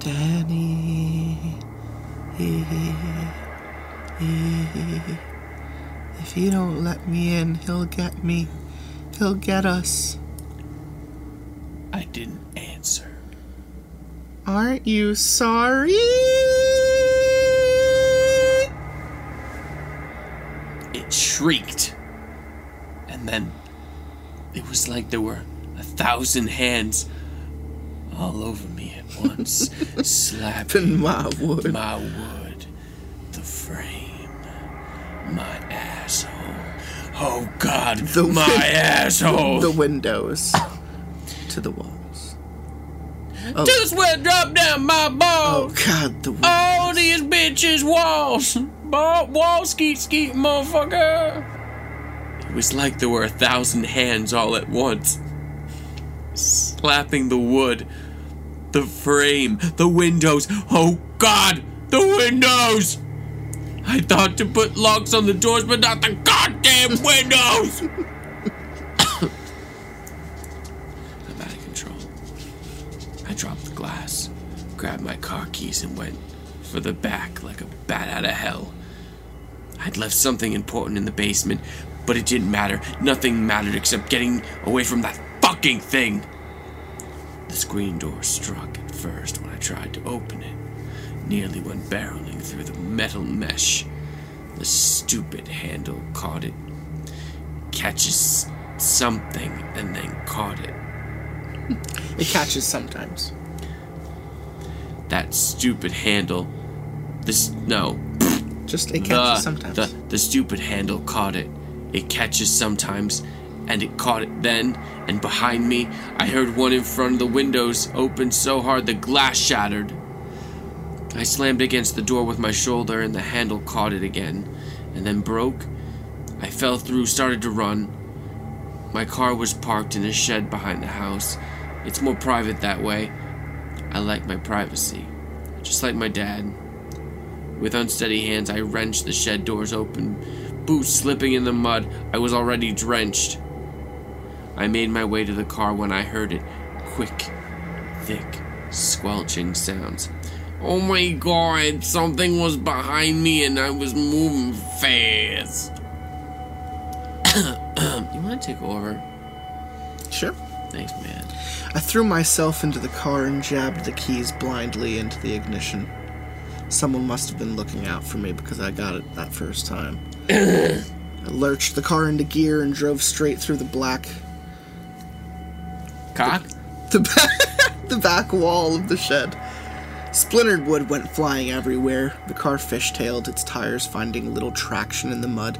Danny, if you don't let me in, he'll get me. He'll get us. I didn't answer. Aren't you sorry? It shrieked. And then it was like there were 1,000 hands all over me at once, slapping my wood, the frame, my asshole. Oh God, my asshole! The windows to the wall. Oh. To the sweat drop down my balls. Oh, God, the walls. All these bitches walls. Wall skeet skeet, motherfucker. It was like there were 1,000 hands all at once. Slapping the wood, the frame, the windows. Oh, God, the windows. I thought to put locks on the doors, but not the goddamn windows. Dropped the glass, grabbed my car keys, and went for the back like a bat out of hell. I'd left something important in the basement, but it didn't matter. Nothing mattered except getting away from that fucking thing. The screen door struck at first when I tried to open it. Nearly went barreling through the metal mesh. The stupid handle caught it. Catches something and then caught it. It catches sometimes. That stupid handle. The stupid handle caught it. It catches sometimes, and it caught it then, and behind me, I heard one in front of the windows open so hard the glass shattered. I slammed against the door with my shoulder, and the handle caught it again, and then broke. I fell through, started to run. My car was parked in a shed behind the house. It's more private that way. I like my privacy, just like my dad. With unsteady hands, I wrenched the shed doors open, boots slipping in the mud. I was already drenched. I made my way to the car when I heard it. Quick, thick, squelching sounds. Oh my God, something was behind me and I was moving fast. You want to take over? Sure. Thanks, man. I threw myself into the car and jabbed the keys blindly into the ignition. Someone must have been looking out for me because I got it that first time. I lurched the car into gear and drove straight through the black... Cock? The back wall of the shed. Splintered wood went flying everywhere. The car fishtailed, its tires finding little traction in the mud.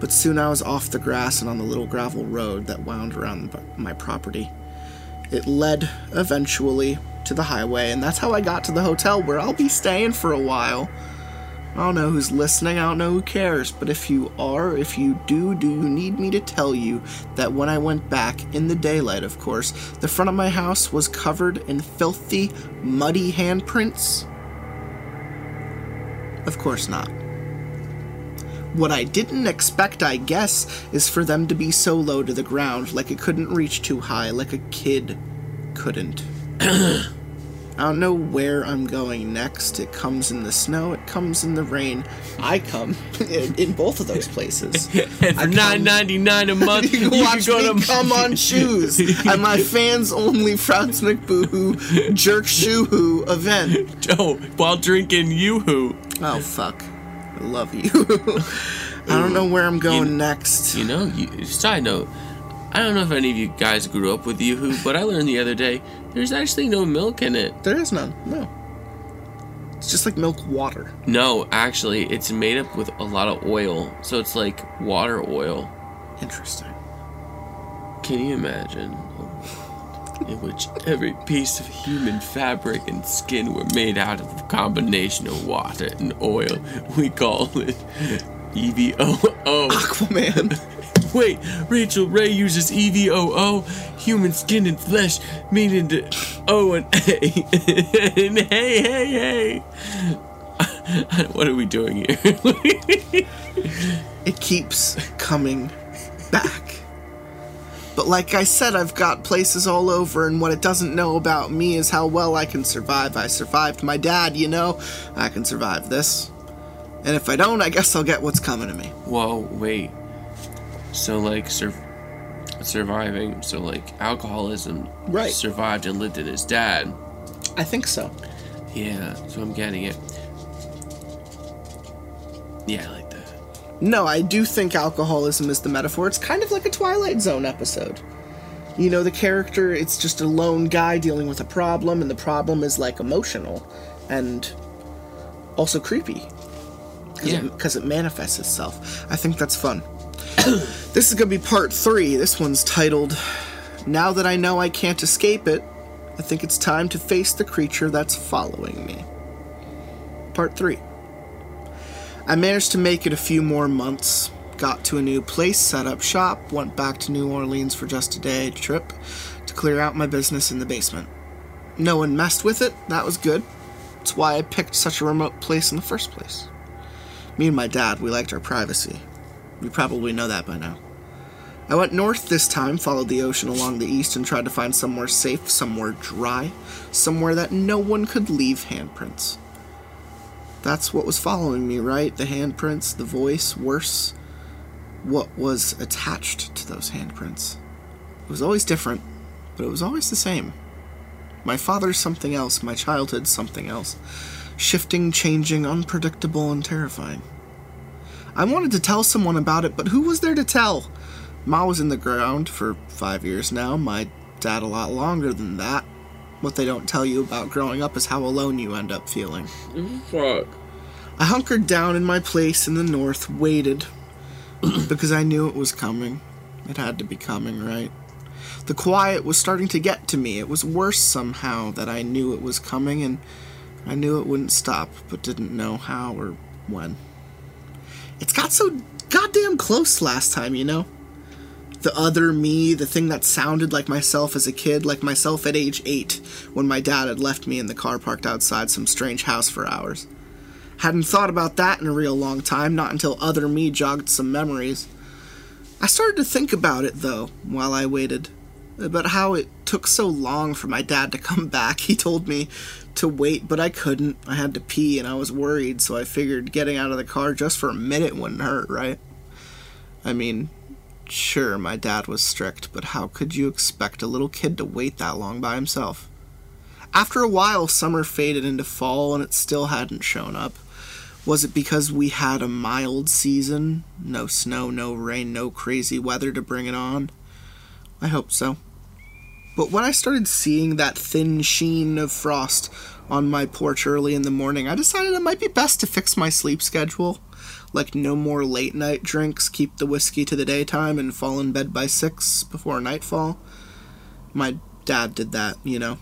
But soon I was off the grass and on the little gravel road that wound around my property. It led, eventually, to the highway, and that's how I got to the hotel where I'll be staying for a while. I don't know who's listening, I don't know who cares, but if you do you need me to tell you that when I went back, in the daylight of course, the front of my house was covered in filthy, muddy handprints? Of course not. What I didn't expect, I guess, is for them to be so low to the ground, like it couldn't reach too high, like a kid couldn't. I don't know where I'm going next. It comes in the snow, it comes in the rain. I come in both of those places. And for $9.99 a month, you can watch me come on shoes at my fans-only Frowns McBoohoo Jerk Shoo-Hoo event. Oh, while drinking Yoo-Hoo. Oh, fuck. I love you. I don't know where I'm going next. You know, side note, I don't know if any of you guys grew up with Yoo-Hoo, but I learned the other day there's actually no milk in it. There is none, no. It's just like milk water. No, actually, it's made up with a lot of oil, so it's like water oil. Interesting. Can you imagine in which every piece of human fabric and skin were made out of a combination of water and oil? We call it EVOO. Aquaman. Wait, Rachel Ray uses EVOO, human skin and flesh, made into O and A. And hey. What are we doing here? It keeps coming back. But like I said, I've got places all over, and what it doesn't know about me is how well I can survive. I survived my dad, you know. I can survive this. And if I don't, I guess I'll get what's coming to me. Whoa, wait. So, like, surviving. So, like, alcoholism. Right. Survived and lived in his dad. I think so. Yeah, so I'm getting it. Yeah, like. No, I do think alcoholism is the metaphor. It's kind of like a Twilight Zone episode. You know, the character, it's just a lone guy dealing with a problem, and the problem is, like, emotional and also creepy. Because it manifests itself. I think that's fun. This is going to be part 3. This one's titled, Now That I Know I Can't Escape It, I Think It's Time to Face the Creature That's Following Me. Part 3. I managed to make it a few more months, got to a new place, set up shop, went back to New Orleans for just a day trip to clear out my business in the basement. No one messed with it, that was good. That's why I picked such a remote place in the first place. Me and my dad, we liked our privacy. You probably know that by now. I went north this time, followed the ocean along the east, and tried to find somewhere safe, somewhere dry, somewhere that no one could leave handprints. That's what was following me, right? The handprints, the voice, worse, what was attached to those handprints. It was always different, but it was always the same. My father's something else, my childhood's something else. Shifting, changing, unpredictable, and terrifying. I wanted to tell someone about it, but who was there to tell? Ma was in the ground for 5 years now, my dad a lot longer than that. What they don't tell you about growing up is how alone you end up feeling. Fuck. I hunkered down in my place in the north, waited, because I knew it was coming. It had to be coming, right? The quiet was starting to get to me. It was worse somehow that I knew it was coming, and I knew it wouldn't stop, but didn't know how or when. It's got so goddamn close last time, you know? The other me, the thing that sounded like myself as a kid, like myself at age 8, when my dad had left me in the car parked outside some strange house for hours. Hadn't thought about that in a real long time, not until other me jogged some memories. I started to think about it, though, while I waited. About how it took so long for my dad to come back. He told me to wait, but I couldn't. I had to pee, and I was worried, so I figured getting out of the car just for a minute wouldn't hurt, right? I mean, sure, my dad was strict, but how could you expect a little kid to wait that long by himself? After a while, summer faded into fall, and it still hadn't shown up. Was it because we had a mild season? No snow, no rain, no crazy weather to bring it on? I hope so. But when I started seeing that thin sheen of frost on my porch early in the morning, I decided it might be best to fix my sleep schedule. Like no more late-night drinks, keep the whiskey to the daytime, and fall in bed by 6 before nightfall. My dad did that, you know.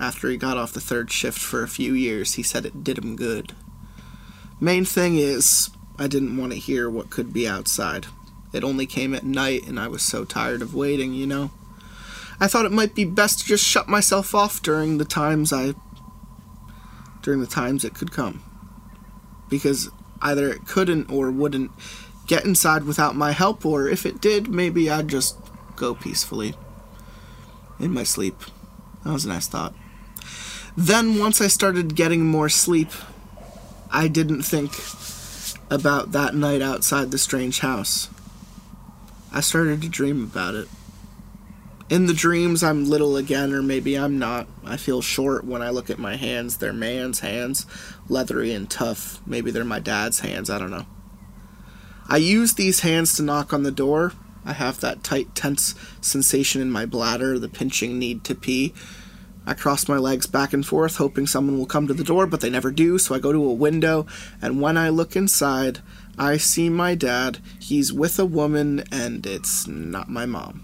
After he got off the third shift for a few years, he said it did him good. Main thing is, I didn't want to hear what could be outside. It only came at night, and I was so tired of waiting, you know. I thought it might be best to just shut myself off during the times it could come. Because either it couldn't or wouldn't get inside without my help, or if it did, maybe I'd just go peacefully in my sleep. That was a nice thought. Then, once I started getting more sleep, I didn't think about that night outside the strange house. I started to dream about it. In the dreams, I'm little again, or maybe I'm not. I feel short when I look at my hands. They're man's hands, leathery and tough. Maybe they're my dad's hands, I don't know. I use these hands to knock on the door. I have that tight, tense sensation in my bladder, the pinching need to pee. I cross my legs back and forth, hoping someone will come to the door, but they never do, so I go to a window, and when I look inside, I see my dad. He's with a woman, and it's not my mom.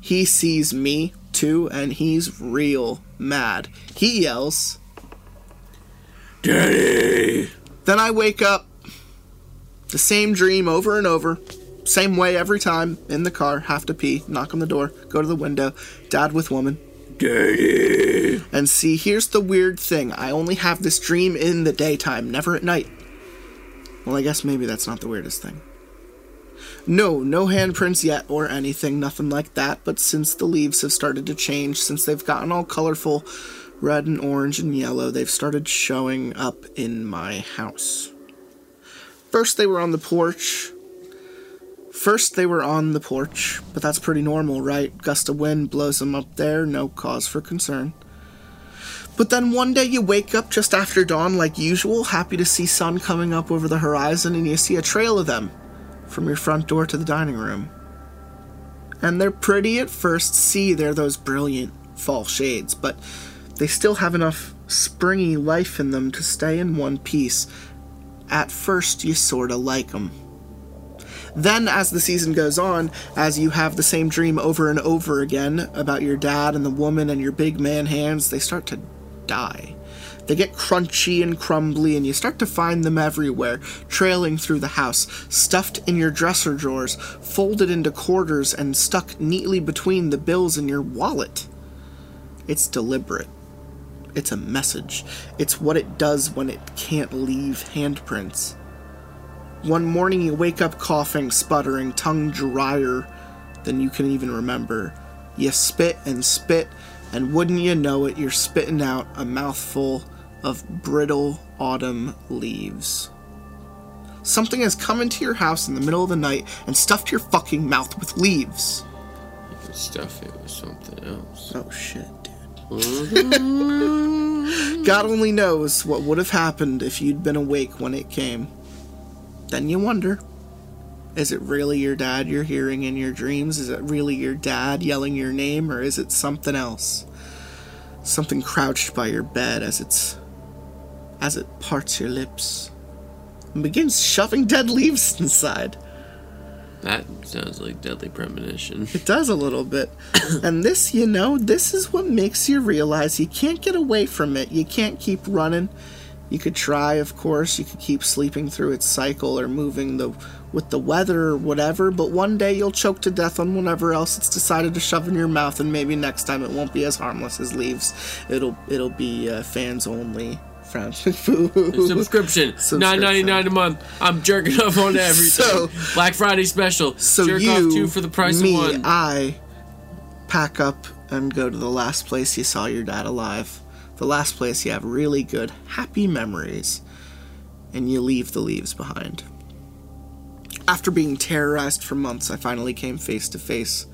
He sees me, too, and he's real mad. He yells, "Daddy!" Then I wake up. The same dream over and over. Same way every time. In the car, have to pee, knock on the door, go to the window, dad with woman. Daddy! And see, here's the weird thing. I only have this dream in the daytime, never at night. Well, I guess maybe that's not the weirdest thing. No handprints yet or anything, nothing like that, but since the leaves have started to change, since they've gotten all colorful, red and orange and yellow, they've started showing up in my house. First they were on the porch, but that's pretty normal, right? Gust of wind blows them up there, no cause for concern. But then one day you wake up just after dawn like usual, happy to see sun coming up over the horizon, and you see a trail of them. From your front door to the dining room. And they're pretty at first. See, they're those brilliant fall shades, but they still have enough springy life in them to stay in one piece. At first, you sorta like them. Then, as the season goes on, as you have the same dream over and over again about your dad and the woman and your big man hands, they start to die. They get crunchy and crumbly, and you start to find them everywhere, trailing through the house, stuffed in your dresser drawers, folded into quarters, and stuck neatly between the bills in your wallet. It's deliberate. It's a message. It's what it does when it can't leave handprints. One morning you wake up coughing, sputtering, tongue drier than you can even remember. You spit and spit, and wouldn't you know it, you're spitting out a mouthful of brittle autumn leaves. Something has come into your house in the middle of the night and stuffed your fucking mouth with leaves. You can stuff it with something else. Oh shit, dude. God only knows what would have happened if you'd been awake when it came. Then you wonder, Is it really your dad you're hearing in your dreams? Is it really your dad yelling your name, or is it something else? Something crouched by your bed as it parts your lips and begins shoving dead leaves inside. That sounds like Deadly Premonition. It does a little bit. And this, this is what makes you realize you can't get away from it. You can't keep running. You could try, of course. You could keep sleeping through its cycle or moving with the weather or whatever, but one day you'll choke to death on whatever else it's decided to shove in your mouth, and maybe next time it won't be as harmless as leaves. It'll be fans only. Frowns. Subscription. $9.99 a month. I'm jerking off on everything. So, Black Friday special. So jerk off two for the price of one. I pack up and go to the last place you saw your dad alive. The last place you have really good, happy memories, and you leave the leaves behind. After being terrorized for months, I finally came face to face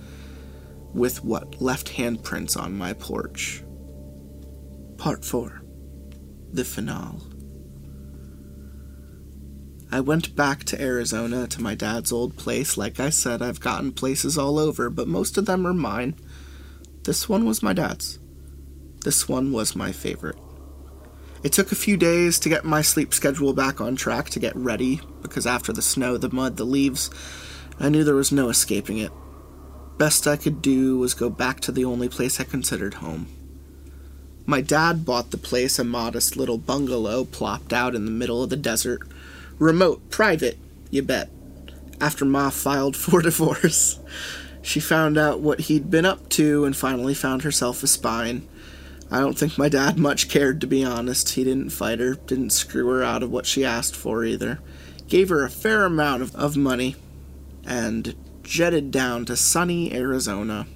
with what left handprints on my porch. Part 4. The Finale. I went back to Arizona to my dad's old place. Like I said, I've gotten places all over, but most of them are mine. This one was my dad's. This one was my favorite. It took a few days to get my sleep schedule back on track, to get ready, because after the snow, the mud, the leaves, I knew there was no escaping it. Best I could do was go back to the only place I considered home. My dad bought the place, a modest little bungalow plopped out in the middle of the desert. Remote, private, you bet. After Ma filed for divorce, she found out what he'd been up to and finally found herself a spine. I don't think my dad much cared, to be honest. He didn't fight her, didn't screw her out of what she asked for either. Gave her a fair amount of money and jetted down to sunny Arizona,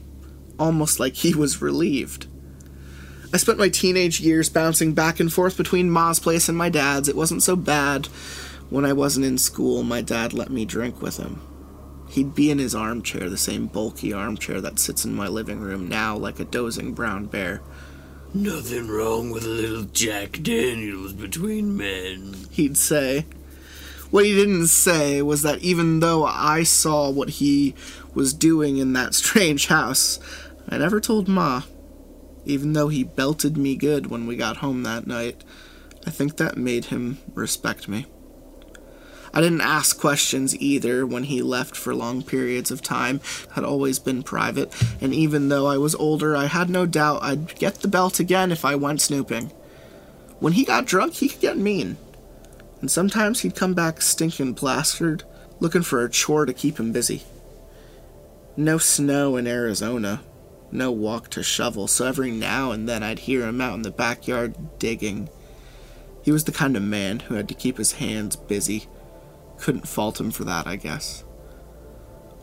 almost like he was relieved. I spent my teenage years bouncing back and forth between Ma's place and my dad's. It wasn't so bad. When I wasn't in school, my dad let me drink with him. He'd be in his armchair, the same bulky armchair that sits in my living room now like a dozing brown bear. "Nothing wrong with a little Jack Daniels between men," he'd say. What he didn't say was that even though I saw what he was doing in that strange house, I never told Ma. Even though he belted me good when we got home that night, I think that made him respect me. I didn't ask questions either when he left for long periods of time. Had always been private, and even though I was older, I had no doubt I'd get the belt again if I went snooping. When he got drunk, he could get mean. And sometimes he'd come back stinking plastered, looking for a chore to keep him busy. No snow in Arizona. No walk to shovel, so every now and then I'd hear him out in the backyard digging. He was the kind of man who had to keep his hands busy. Couldn't fault him for that, I guess.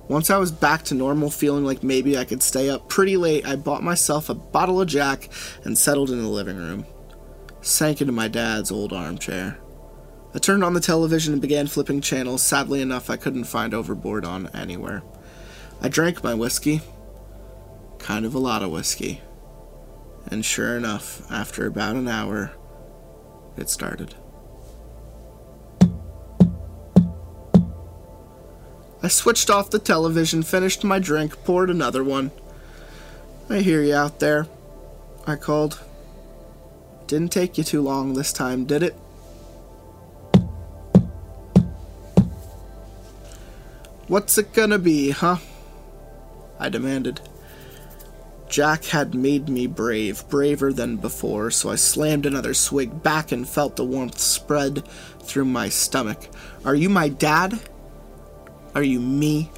Once I was back to normal, feeling like maybe I could stay up pretty late, I bought myself a bottle of Jack and settled in the living room. Sank into my dad's old armchair. I turned on the television and began flipping channels. Sadly enough, I couldn't find Overboard on anywhere. I drank my whiskey. Kind of a lot of whiskey. And sure enough, after about an hour, it started. I switched off the television, finished my drink, poured another one. "I hear you out there," I called. "Didn't take you too long this time, did it?" "What's it gonna be, huh?" I demanded. Jack had made me brave, braver than before, so I slammed another swig back and felt the warmth spread through my stomach. "Are you my dad? Are you me?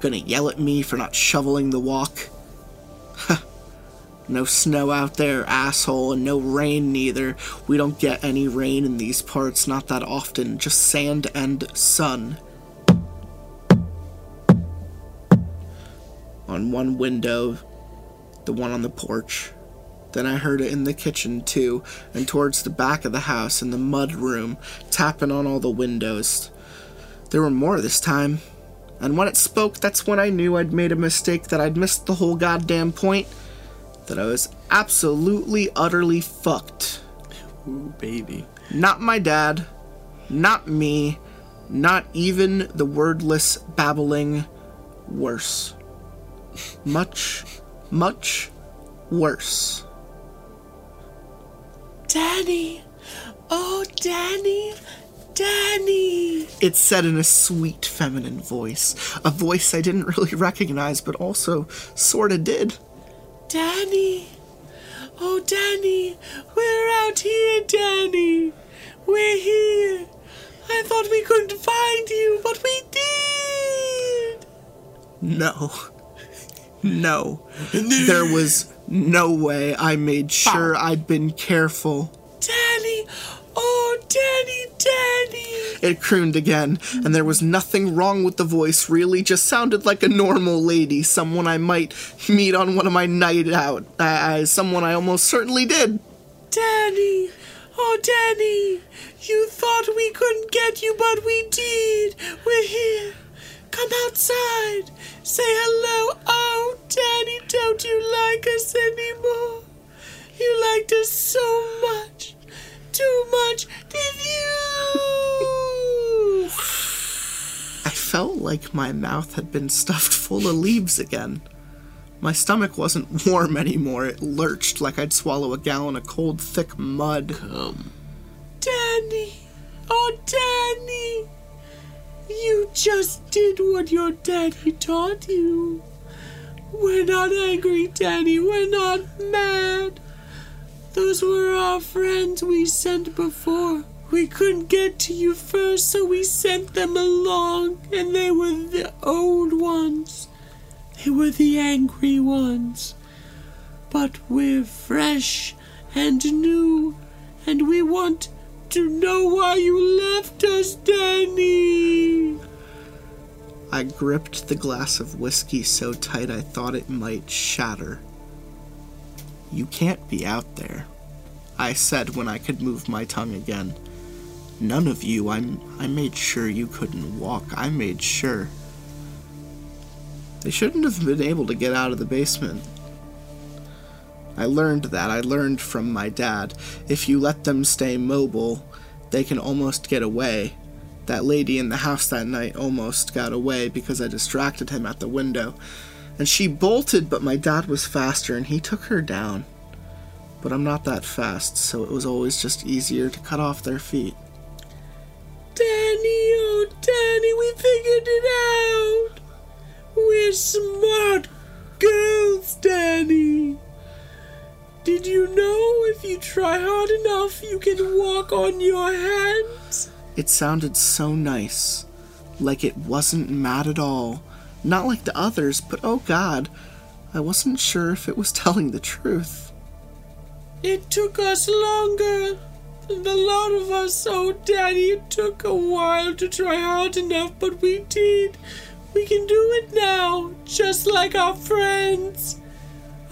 Gonna yell at me for not shoveling the walk? Huh. No snow out there, asshole, and no rain neither. We don't get any rain in these parts, not that often, just sand and sun. On one window, the one on the porch. Then I heard it in the kitchen, too, and towards the back of the house, in the mud room, tapping on all the windows. There were more this time, and when it spoke, that's when I knew I'd made a mistake, that I'd missed the whole goddamn point, that I was absolutely, utterly fucked. Ooh, baby. Not my dad, not me, not even the wordless babbling worse. Much, much worse. Danny! Oh, Danny! Danny! It's said in a sweet feminine voice. A voice I didn't really recognize, but also sorta did. Danny! Oh, Danny! We're out here, Danny! We're here! I thought we couldn't find you, but we did! No. No. There was no way. I made sure I'd been careful. Danny! Oh, Danny, Danny! It crooned again, and there was nothing wrong with the voice, really. Just sounded like a normal lady, someone I might meet on one of my night out. Someone I almost certainly did. Danny! Oh, Danny! You thought we couldn't get you, but we did! We're here! Come outside! Say hello! Oh, Danny, don't you like us anymore? You liked us so much! Too much did you? I felt like my mouth had been stuffed full of leaves again. My stomach wasn't warm anymore. It lurched like I'd swallow a gallon of cold, thick mud. Come. Danny! Oh, Danny! You just did what your daddy taught you. We're not angry, Danny. We're not mad. Those were our friends we sent before. We couldn't get to you first, so we sent them along, and they were the old ones. They were the angry ones. But we're fresh and new, and we want to know why you left us, Danny. I gripped the glass of whiskey so tight I thought it might shatter. You can't be out there, I said when I could move my tongue again. None of you. I made sure you couldn't walk. I made sure. They shouldn't have been able to get out of the basement. I learned that. I learned from my dad. If you let them stay mobile, they can almost get away. That lady in the house that night almost got away because I distracted him at the window. And she bolted, but my dad was faster, and he took her down. But I'm not that fast, so it was always just easier to cut off their feet. Danny, oh Danny, we figured it out! We're smart girls, Danny! Did you know if you try hard enough, you can walk on your hands? It sounded so nice, like it wasn't mad at all. Not like the others, but oh God, I wasn't sure if it was telling the truth. It took us longer than the lot of us. Oh, Daddy, it took a while to try hard enough, but we did. We can do it now, just like our friends.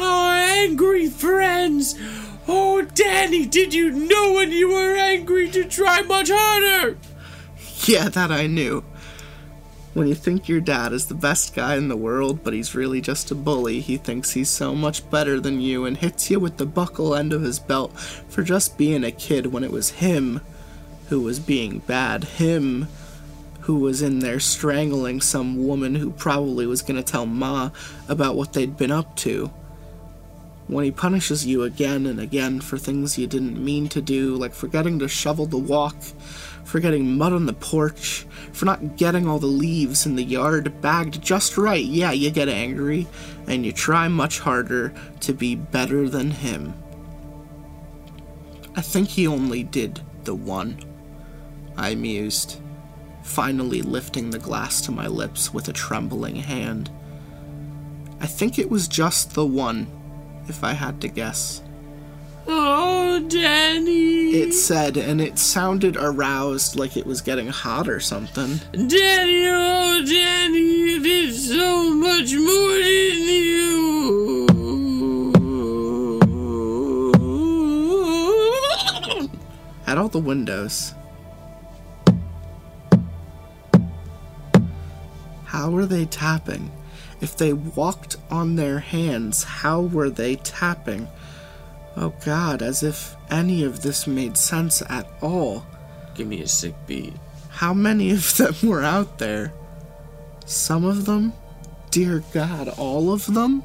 Our angry friends. Oh, Daddy, did you know when you were angry to try much harder? Yeah, that I knew. When you think your dad is the best guy in the world, but he's really just a bully, he thinks he's so much better than you and hits you with the buckle end of his belt for just being a kid when it was him who was being bad, him who was in there strangling some woman who probably was going to tell Ma about what they'd been up to. When he punishes you again and again for things you didn't mean to do, like forgetting to shovel the walk, for getting mud on the porch, for not getting all the leaves in the yard bagged just right. Yeah, you get angry, and you try much harder to be better than him. I think he only did the one, I mused, finally lifting the glass to my lips with a trembling hand. I think it was just the one, if I had to guess. Oh, Danny, it said, and it sounded aroused, like it was getting hot or something. Danny, oh, Danny, you did so much more, didn't you? At all the windows. How were they tapping? If they walked on their hands, how were they tapping? Oh God, as if any of this made sense at all. Give me a sick beat. How many of them were out there? Some of them? Dear God, all of them?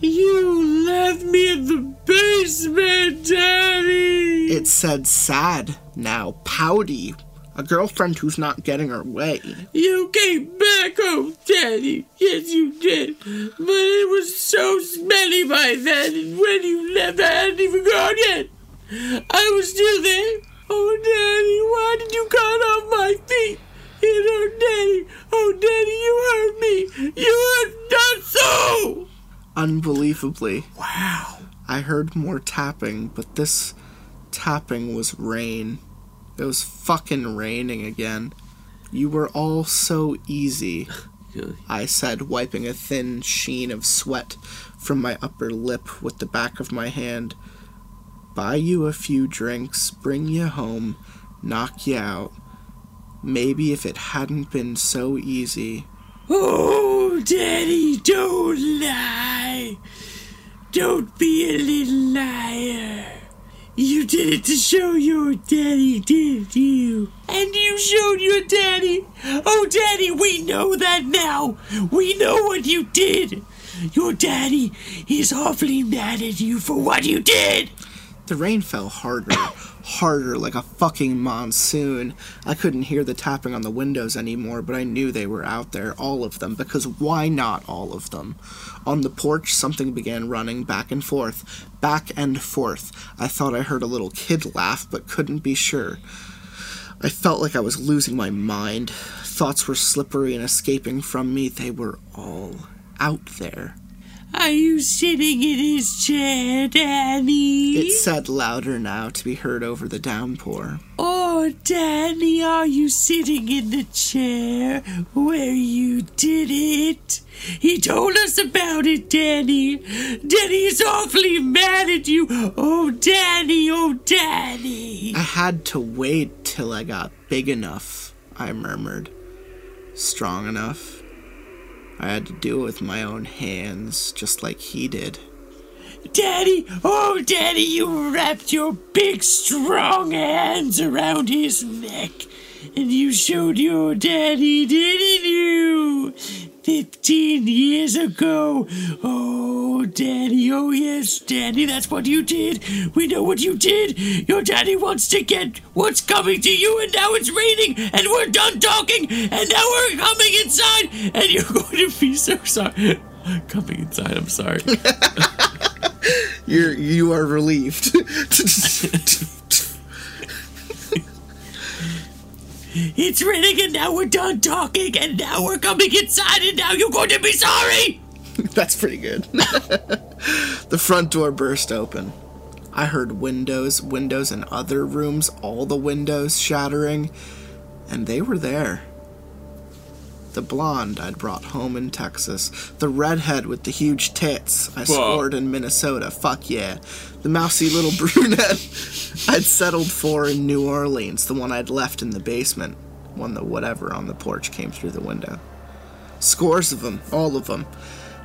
You left me in the basement, Daddy! It said sad now, pouty. A girlfriend who's not getting her way. You came back home, Daddy. Yes, you did. But it was so smelly by then, and when you left, I hadn't even gone yet. I was still there. Oh, Daddy, why did you cut off my feet? And oh, Daddy, you hurt me. You hurt not so! Unbelievably. Wow. I heard more tapping, but this tapping was rain. It was fucking raining again. You were all so easy, I said, wiping a thin sheen of sweat from my upper lip with the back of my hand. Buy you a few drinks, bring you home, knock you out. Maybe if it hadn't been so easy. Oh, Daddy, don't lie. Don't be a little liar. You did it to show your daddy, did you? And you showed your daddy. Oh, Daddy, we know that now. We know what you did. Your daddy is awfully mad at you for what you did. The rain fell harder, harder like a fucking monsoon. I couldn't hear the tapping on the windows anymore, but I knew they were out there, all of them, because why not all of them? On the porch, something began running back and forth, back and forth. I thought I heard a little kid laugh, but couldn't be sure. I felt like I was losing my mind. Thoughts were slippery and escaping from me. They were all out there. Are you sitting in his chair, Danny? It said louder now, to be heard over the downpour. Oh, Danny, are you sitting in the chair where you did it? He told us about it, Danny. Danny is awfully mad at you. Oh, Danny, oh, Danny. I had to wait till I got big enough, I murmured. Strong enough. I had to do it with my own hands, just like he did. Daddy! Oh, Daddy, you wrapped your big, strong hands around his neck. And you showed your daddy, didn't you? 15 years ago. Oh, Daddy. Oh, yes, Daddy. That's what you did. We know what you did. Your daddy wants to get what's coming to you, and now it's raining, and we're done talking, and now we're coming inside, and you're going to be so sorry. Coming inside, I'm sorry. You are relieved. It's raining, and now we're done talking, and now we're coming inside, and now you're going to be sorry! That's pretty good. The front door burst open. I heard windows in other rooms, all the windows shattering, and they were there. The blonde I'd brought home in Texas. The redhead with the huge tits I scored in Minnesota. Fuck yeah. The mousy little brunette I'd settled for in New Orleans. The one I'd left in the basement. One that whatever on the porch came through the window. Scores of them. All of them.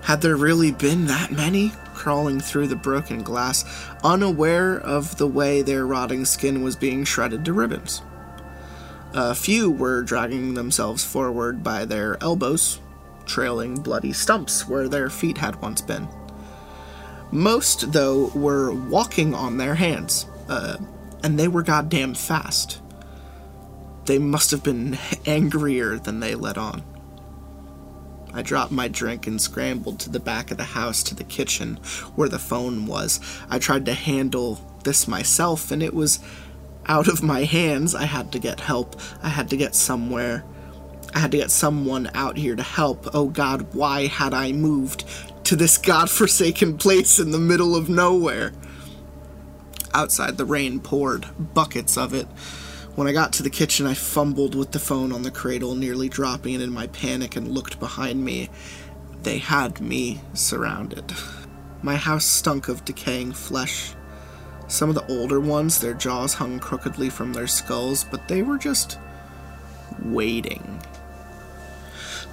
Had there really been that many? Crawling through the broken glass, unaware of the way their rotting skin was being shredded to ribbons. A few were dragging themselves forward by their elbows, trailing bloody stumps where their feet had once been. Most, though, were walking on their hands, and they were goddamn fast. They must have been angrier than they let on. I dropped my drink and scrambled to the back of the house to the kitchen, where the phone was. I tried to handle this myself, and it was out of my hands. I had to get help. I had to get somewhere. I had to get someone out here to help. Oh God, why had I moved to this godforsaken place in the middle of nowhere? Outside, the rain poured, buckets of it. When I got to the kitchen, I fumbled with the phone on the cradle, nearly dropping it in my panic, and looked behind me. They had me surrounded. My house stunk of decaying flesh. Some of the older ones, their jaws hung crookedly from their skulls, but they were just waiting.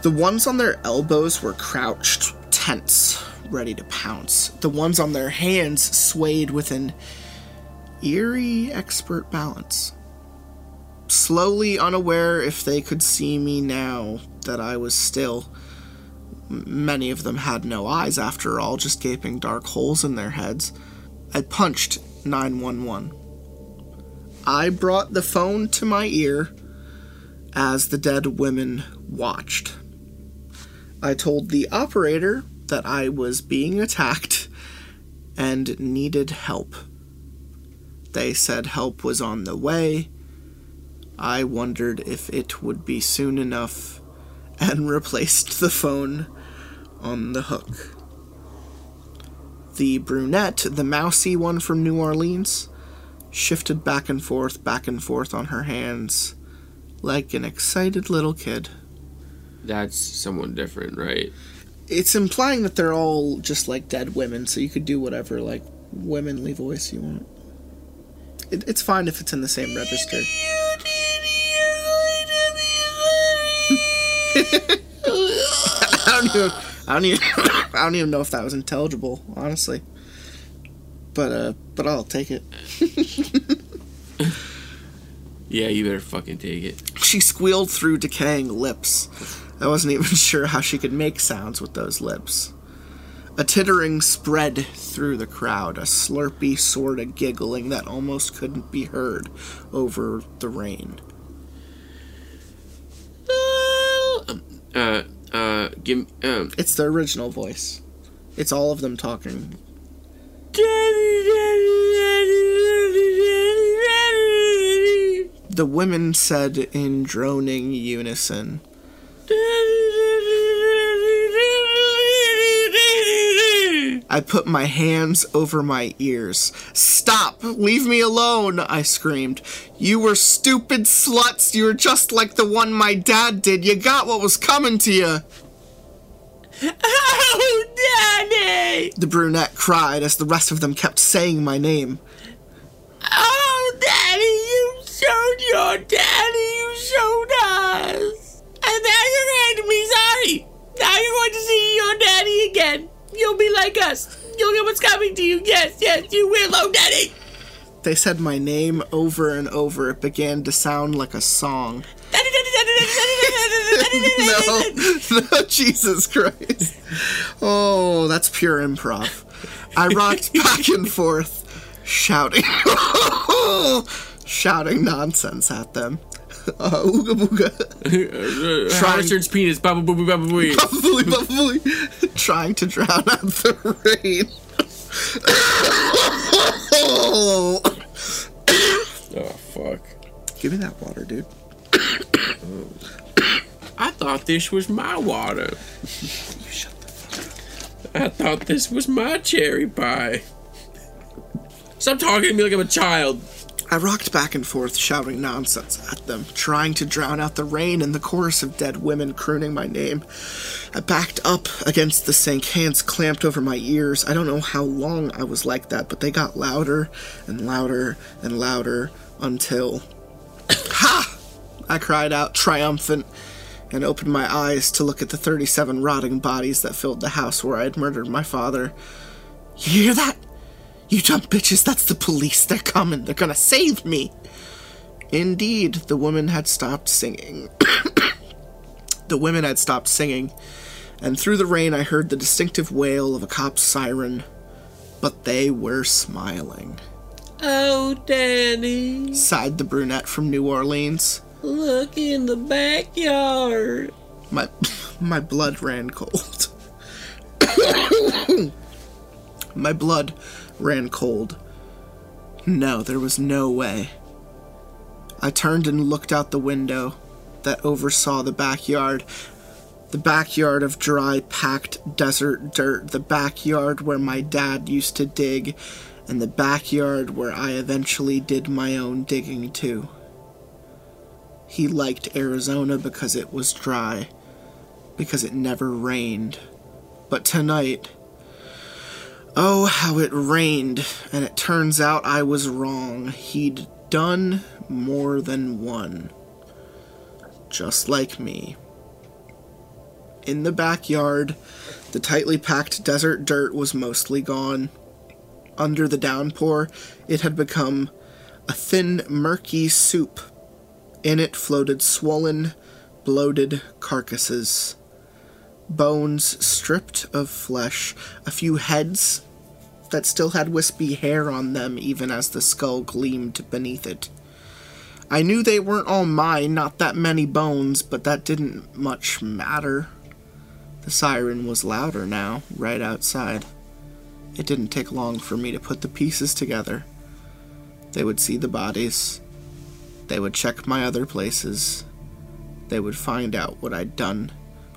The ones on their elbows were crouched, tense, ready to pounce. The ones on their hands swayed with an eerie, expert balance. slowly unaware if they could see me now that I was still. Many of them had no eyes, after all, just gaping dark holes in their heads. I punched 911. I brought the phone to my ear as the dead women watched. I told the operator that I was being attacked and needed help. They said help was on the way. I wondered if it would be soon enough and replaced the phone on the hook. The brunette, the mousy one from New Orleans, shifted back and forth on her hands like an excited little kid. That's someone different, right? It's implying that they're all just like dead women, so you could do whatever like womanly voice you want. It's fine if it's in the same register. I don't even know if that was intelligible, honestly. But I'll take it. Yeah, you better fucking take it. She squealed through decaying lips. I wasn't even sure how she could make sounds with those lips. A tittering spread through the crowd, a slurpy sort of giggling that almost couldn't be heard over the rain. It's the original voice. It's all of them talking. The women said in droning unison, I put my hands over my ears. Stop! Leave me alone! I screamed. You were stupid sluts! You were just like the one my dad did! You got what was coming to you! Oh, Daddy! The brunette cried as the rest of them kept saying my name. Oh, Daddy, you showed your daddy! You showed us! And now you're going to be sorry! Now you're going to see your daddy again! You'll be like us. You'll get what's coming to you. Yes, yes, you will, oh, Daddy. They said my name over and over. It began to sound like a song. No, Jesus Christ. Oh, that's pure improv. I rocked back and forth, shouting nonsense at them. Ooga booga. Richard's penis. Baba booby, baba booey. Baba booey, baba booey. Trying to drown out the rain. Oh, fuck. Give me that water, dude. Oh. I thought this was my water. You shut the fuck up. I thought this was my cherry pie. Stop talking to me like I'm a child. I rocked back and forth, shouting nonsense at them, trying to drown out the rain and the chorus of dead women crooning my name. I backed up against the sink, hands clamped over my ears. I don't know how long I was like that, but they got louder and louder and louder until... Ha! I cried out, triumphant, and opened my eyes to look at the 37 rotting bodies that filled the house where I had murdered my father. You hear that? You dumb bitches, that's the police. They're coming. They're gonna save me. Indeed, the woman had stopped singing. The women had stopped singing, and through the rain I heard the distinctive wail of a cop's siren, but they were smiling. Oh, Daddy, sighed the brunette from New Orleans. Look in the backyard. My blood ran cold. My blood ran cold. No, there was no way. I turned and looked out the window that oversaw the backyard. The backyard of dry, packed desert dirt. The backyard where my dad used to dig. And the backyard where I eventually did my own digging too. He liked Arizona because it was dry. Because it never rained. But tonight... Oh, how it rained, and it turns out I was wrong. He'd done more than one. Just like me. In the backyard, the tightly packed desert dirt was mostly gone. Under the downpour, it had become a thin, murky soup. In it floated swollen, bloated carcasses, bones stripped of flesh, a few heads that still had wispy hair on them even as the skull gleamed beneath it. I knew they weren't all mine, not that many bones, but that didn't much matter. The siren was louder now, right outside. It didn't take long for me to put the pieces together. They would see the bodies. They would check my other places. They would find out what I'd done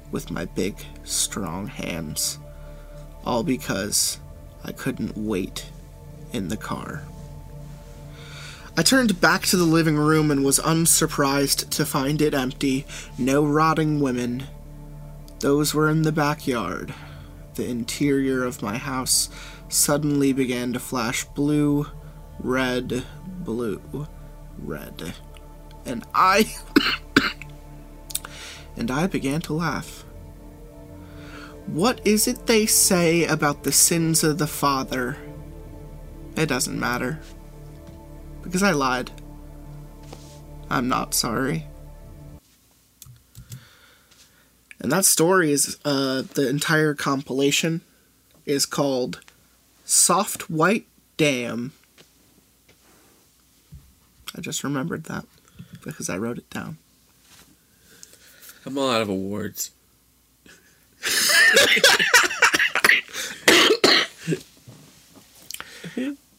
with my big, strong hands. All because I couldn't wait in the car. I turned back to the living room and was unsurprised to find it empty. No rotting women. Those were in the backyard. The interior of my house suddenly began to flash blue, red. And I began to laugh. What is it they say about the sins of the father? It doesn't matter. Because I lied. I'm not sorry. And that story is, the entire compilation is called Soft White Damn. I just remembered that because I wrote it down. I'm all out of awards.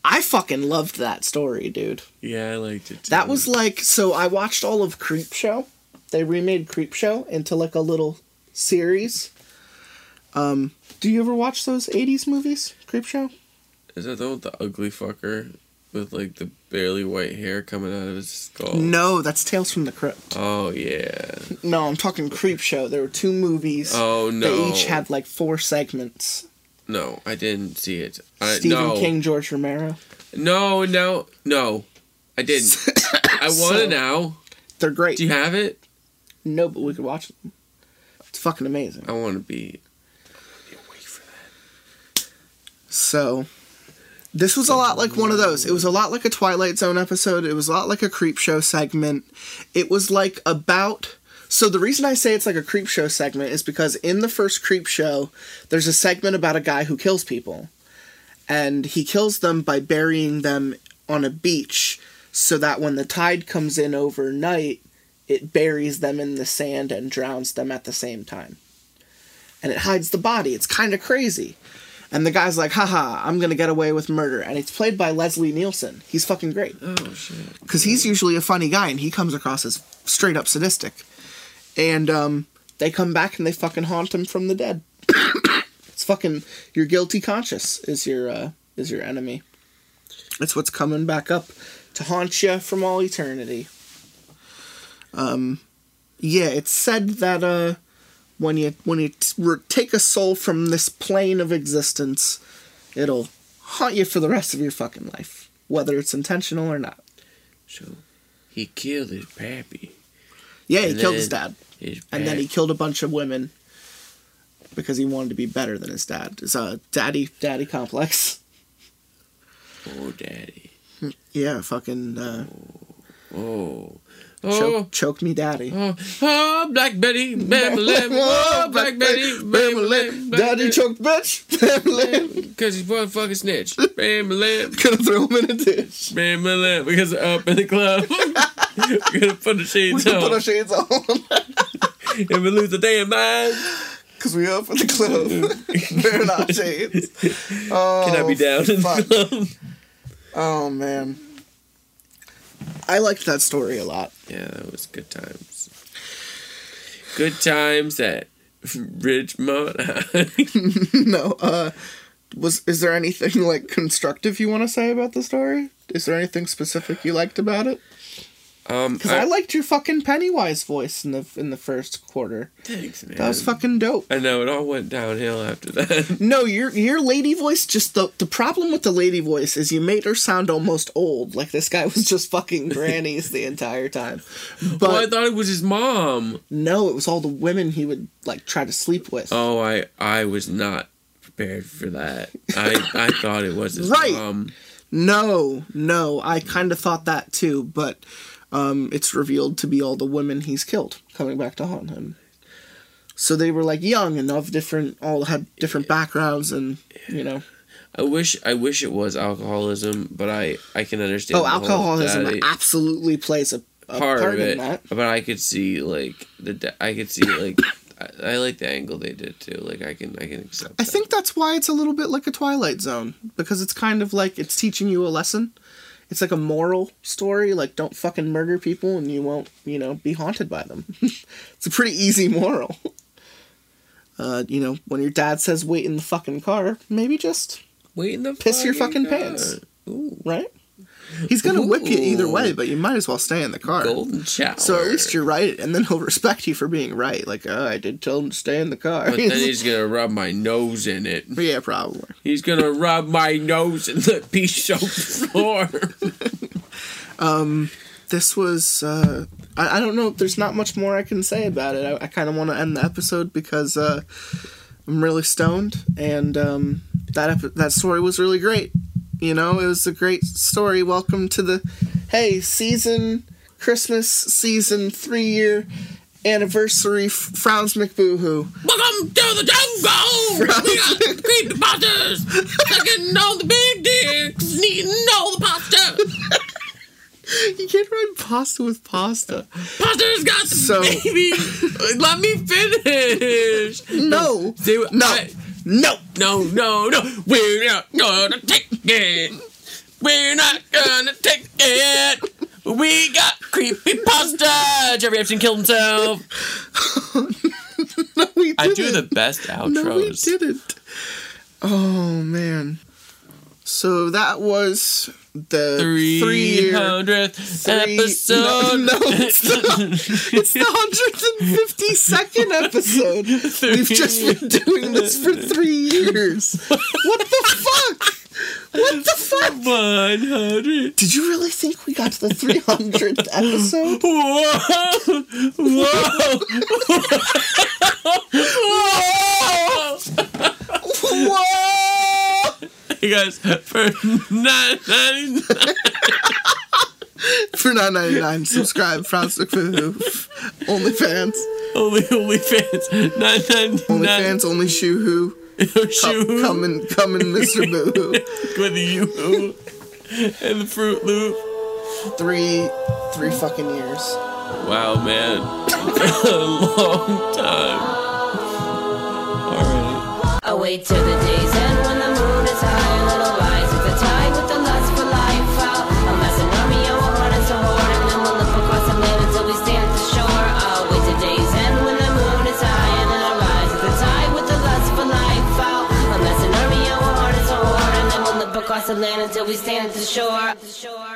I fucking loved that story, dude. Yeah, I liked it too. That was like, so I watched all of Creepshow. They remade Creepshow into like a little series. Do you ever watch those 80s movies? Creepshow? Is that the one with the ugly fucker with like the barely white hair coming out of his skull? No, that's Tales from the Crypt. Oh, yeah. No, I'm talking Creepshow. There were two movies. Oh, no. They each had like 4 segments. No, I didn't see it. Stephen King, George Romero? No. I didn't. I want it now. They're great. Do you have it? No, but we could watch them. It's fucking amazing. I want to be awake for that. So, this was a lot like one of those. It was a lot like a Twilight Zone episode. It was a lot like a Creepshow segment. It was like about... So the reason I say it's like a Creepshow segment is because in the first Creepshow, there's a segment about a guy who kills people. And he kills them by burying them on a beach so that when the tide comes in overnight, it buries them in the sand and drowns them at the same time. And it hides the body. It's kind of crazy. And the guy's like, haha, I'm going to get away with murder. And it's played by Leslie Nielsen. He's fucking great. Oh, shit. Because he's usually a funny guy, and he comes across as straight up sadistic. And they come back and they fucking haunt him from the dead. It's fucking, your guilty conscience is your enemy. It's what's coming back up to haunt you from all eternity. Yeah, it's said that when you take a soul from this plane of existence, it'll haunt you for the rest of your fucking life, whether it's intentional or not. So he killed his pappy. Yeah, he killed his dad. And then he killed a bunch of women because he wanted to be better than his dad. It's a daddy complex. Oh, daddy. Yeah, fucking... Choke me, daddy. Oh, Black Betty, Bam-a-lim. Oh, Black Betty, Bam-a-lim. Daddy choked bitch, Bam-a-lim. Because he's one fucking snitch. Bam-a-lim. Gonna throw him in a ditch. Bam-a-lim. Because they're up in the club. We're gonna put the shades on. And we lose the damn mind. Cause we up in the club. They're not shades. Oh, can I be down in the club? Oh man, I liked that story a lot. Yeah, that was good times. Good times at Ridgemont. No, is there anything like constructive you want to say about the story? Is there anything specific you liked about it? Because I liked your fucking Pennywise voice in the first quarter. Thanks, man. That was fucking dope. I know, it all went downhill after that. No, your lady voice, just the problem with the lady voice is you made her sound almost old. Like, this guy was just fucking grannies the entire time. But well, I thought it was his mom. No, it was all the women he would, like, try to sleep with. Oh, I was not prepared for that. I thought it was his mom. No, I kind of thought that too, but... It's revealed to be all the women he's killed coming back to haunt him. So they were like young and of different, all had different backgrounds, and you know. I wish it was alcoholism, but I can understand. Oh, alcoholism absolutely plays a part of it, in that. But I could see like I like the angle they did too. Like I can accept. I think that's why it's a little bit like a Twilight Zone, because it's kind of like it's teaching you a lesson. It's like a moral story, like don't fucking murder people and you won't, you know, be haunted by them. It's a pretty easy moral. You know, when your dad says wait in the fucking car, maybe just wait in the piss your fucking car. Pants. Ooh. Right? He's going to whip you either way, but you might as well stay in the car. Golden shower. So at least you're right, and then he'll respect you for being right. Like, oh, I did tell him to stay in the car. But then he's going to rub my nose in it. Yeah, probably. He's going to rub my nose in the pea-soaked floor. This was... I don't know. There's not much more I can say about it. I kind of want to end the episode because I'm really stoned, and that story was really great. You know, it was a great story. Welcome to the, Christmas season, 3-year anniversary, Frowns McBoohoo. Welcome to the jungle! We got creepy monsters, sucking all the big dicks, and eating all the pasta. You can't rhyme pasta with pasta. Pasta's got some baby. Let me finish. No. No. We're not gonna take it. We got creepy pasta. Jerry Epstein killed himself. No, we didn't. I do the best outros. No, we didn't. Oh, man. So that was the 300th episode. No, it's the 152nd episode. We've just been doing this for 3 years. What the fuck? What the fuck? 100. Did you really think we got to the 300th episode? Whoa! You guys, for $9.99. For $9.99, subscribe, Frowns McBoohoo. OnlyFans. OnlyFans. $9.99. OnlyFans, only Shoohoo. Shoohoo. Come in, Mr. Boohoo. With the Yoo-hoo. And the Fruit Loop. Three fucking years. Wow, man. A long time. All right. I wait till the day's end when the moon is high. Little lies with the tide, with the lust for life. I'll mess an army, I will run as a horde, and then we'll look across the land until we stand at the shore. I'll wait till day's end when the moon is high, and little lies with the tide, with the lust for life. I'll mess an army, I will run as a horde, and then we'll look across the land until we stand at the shore.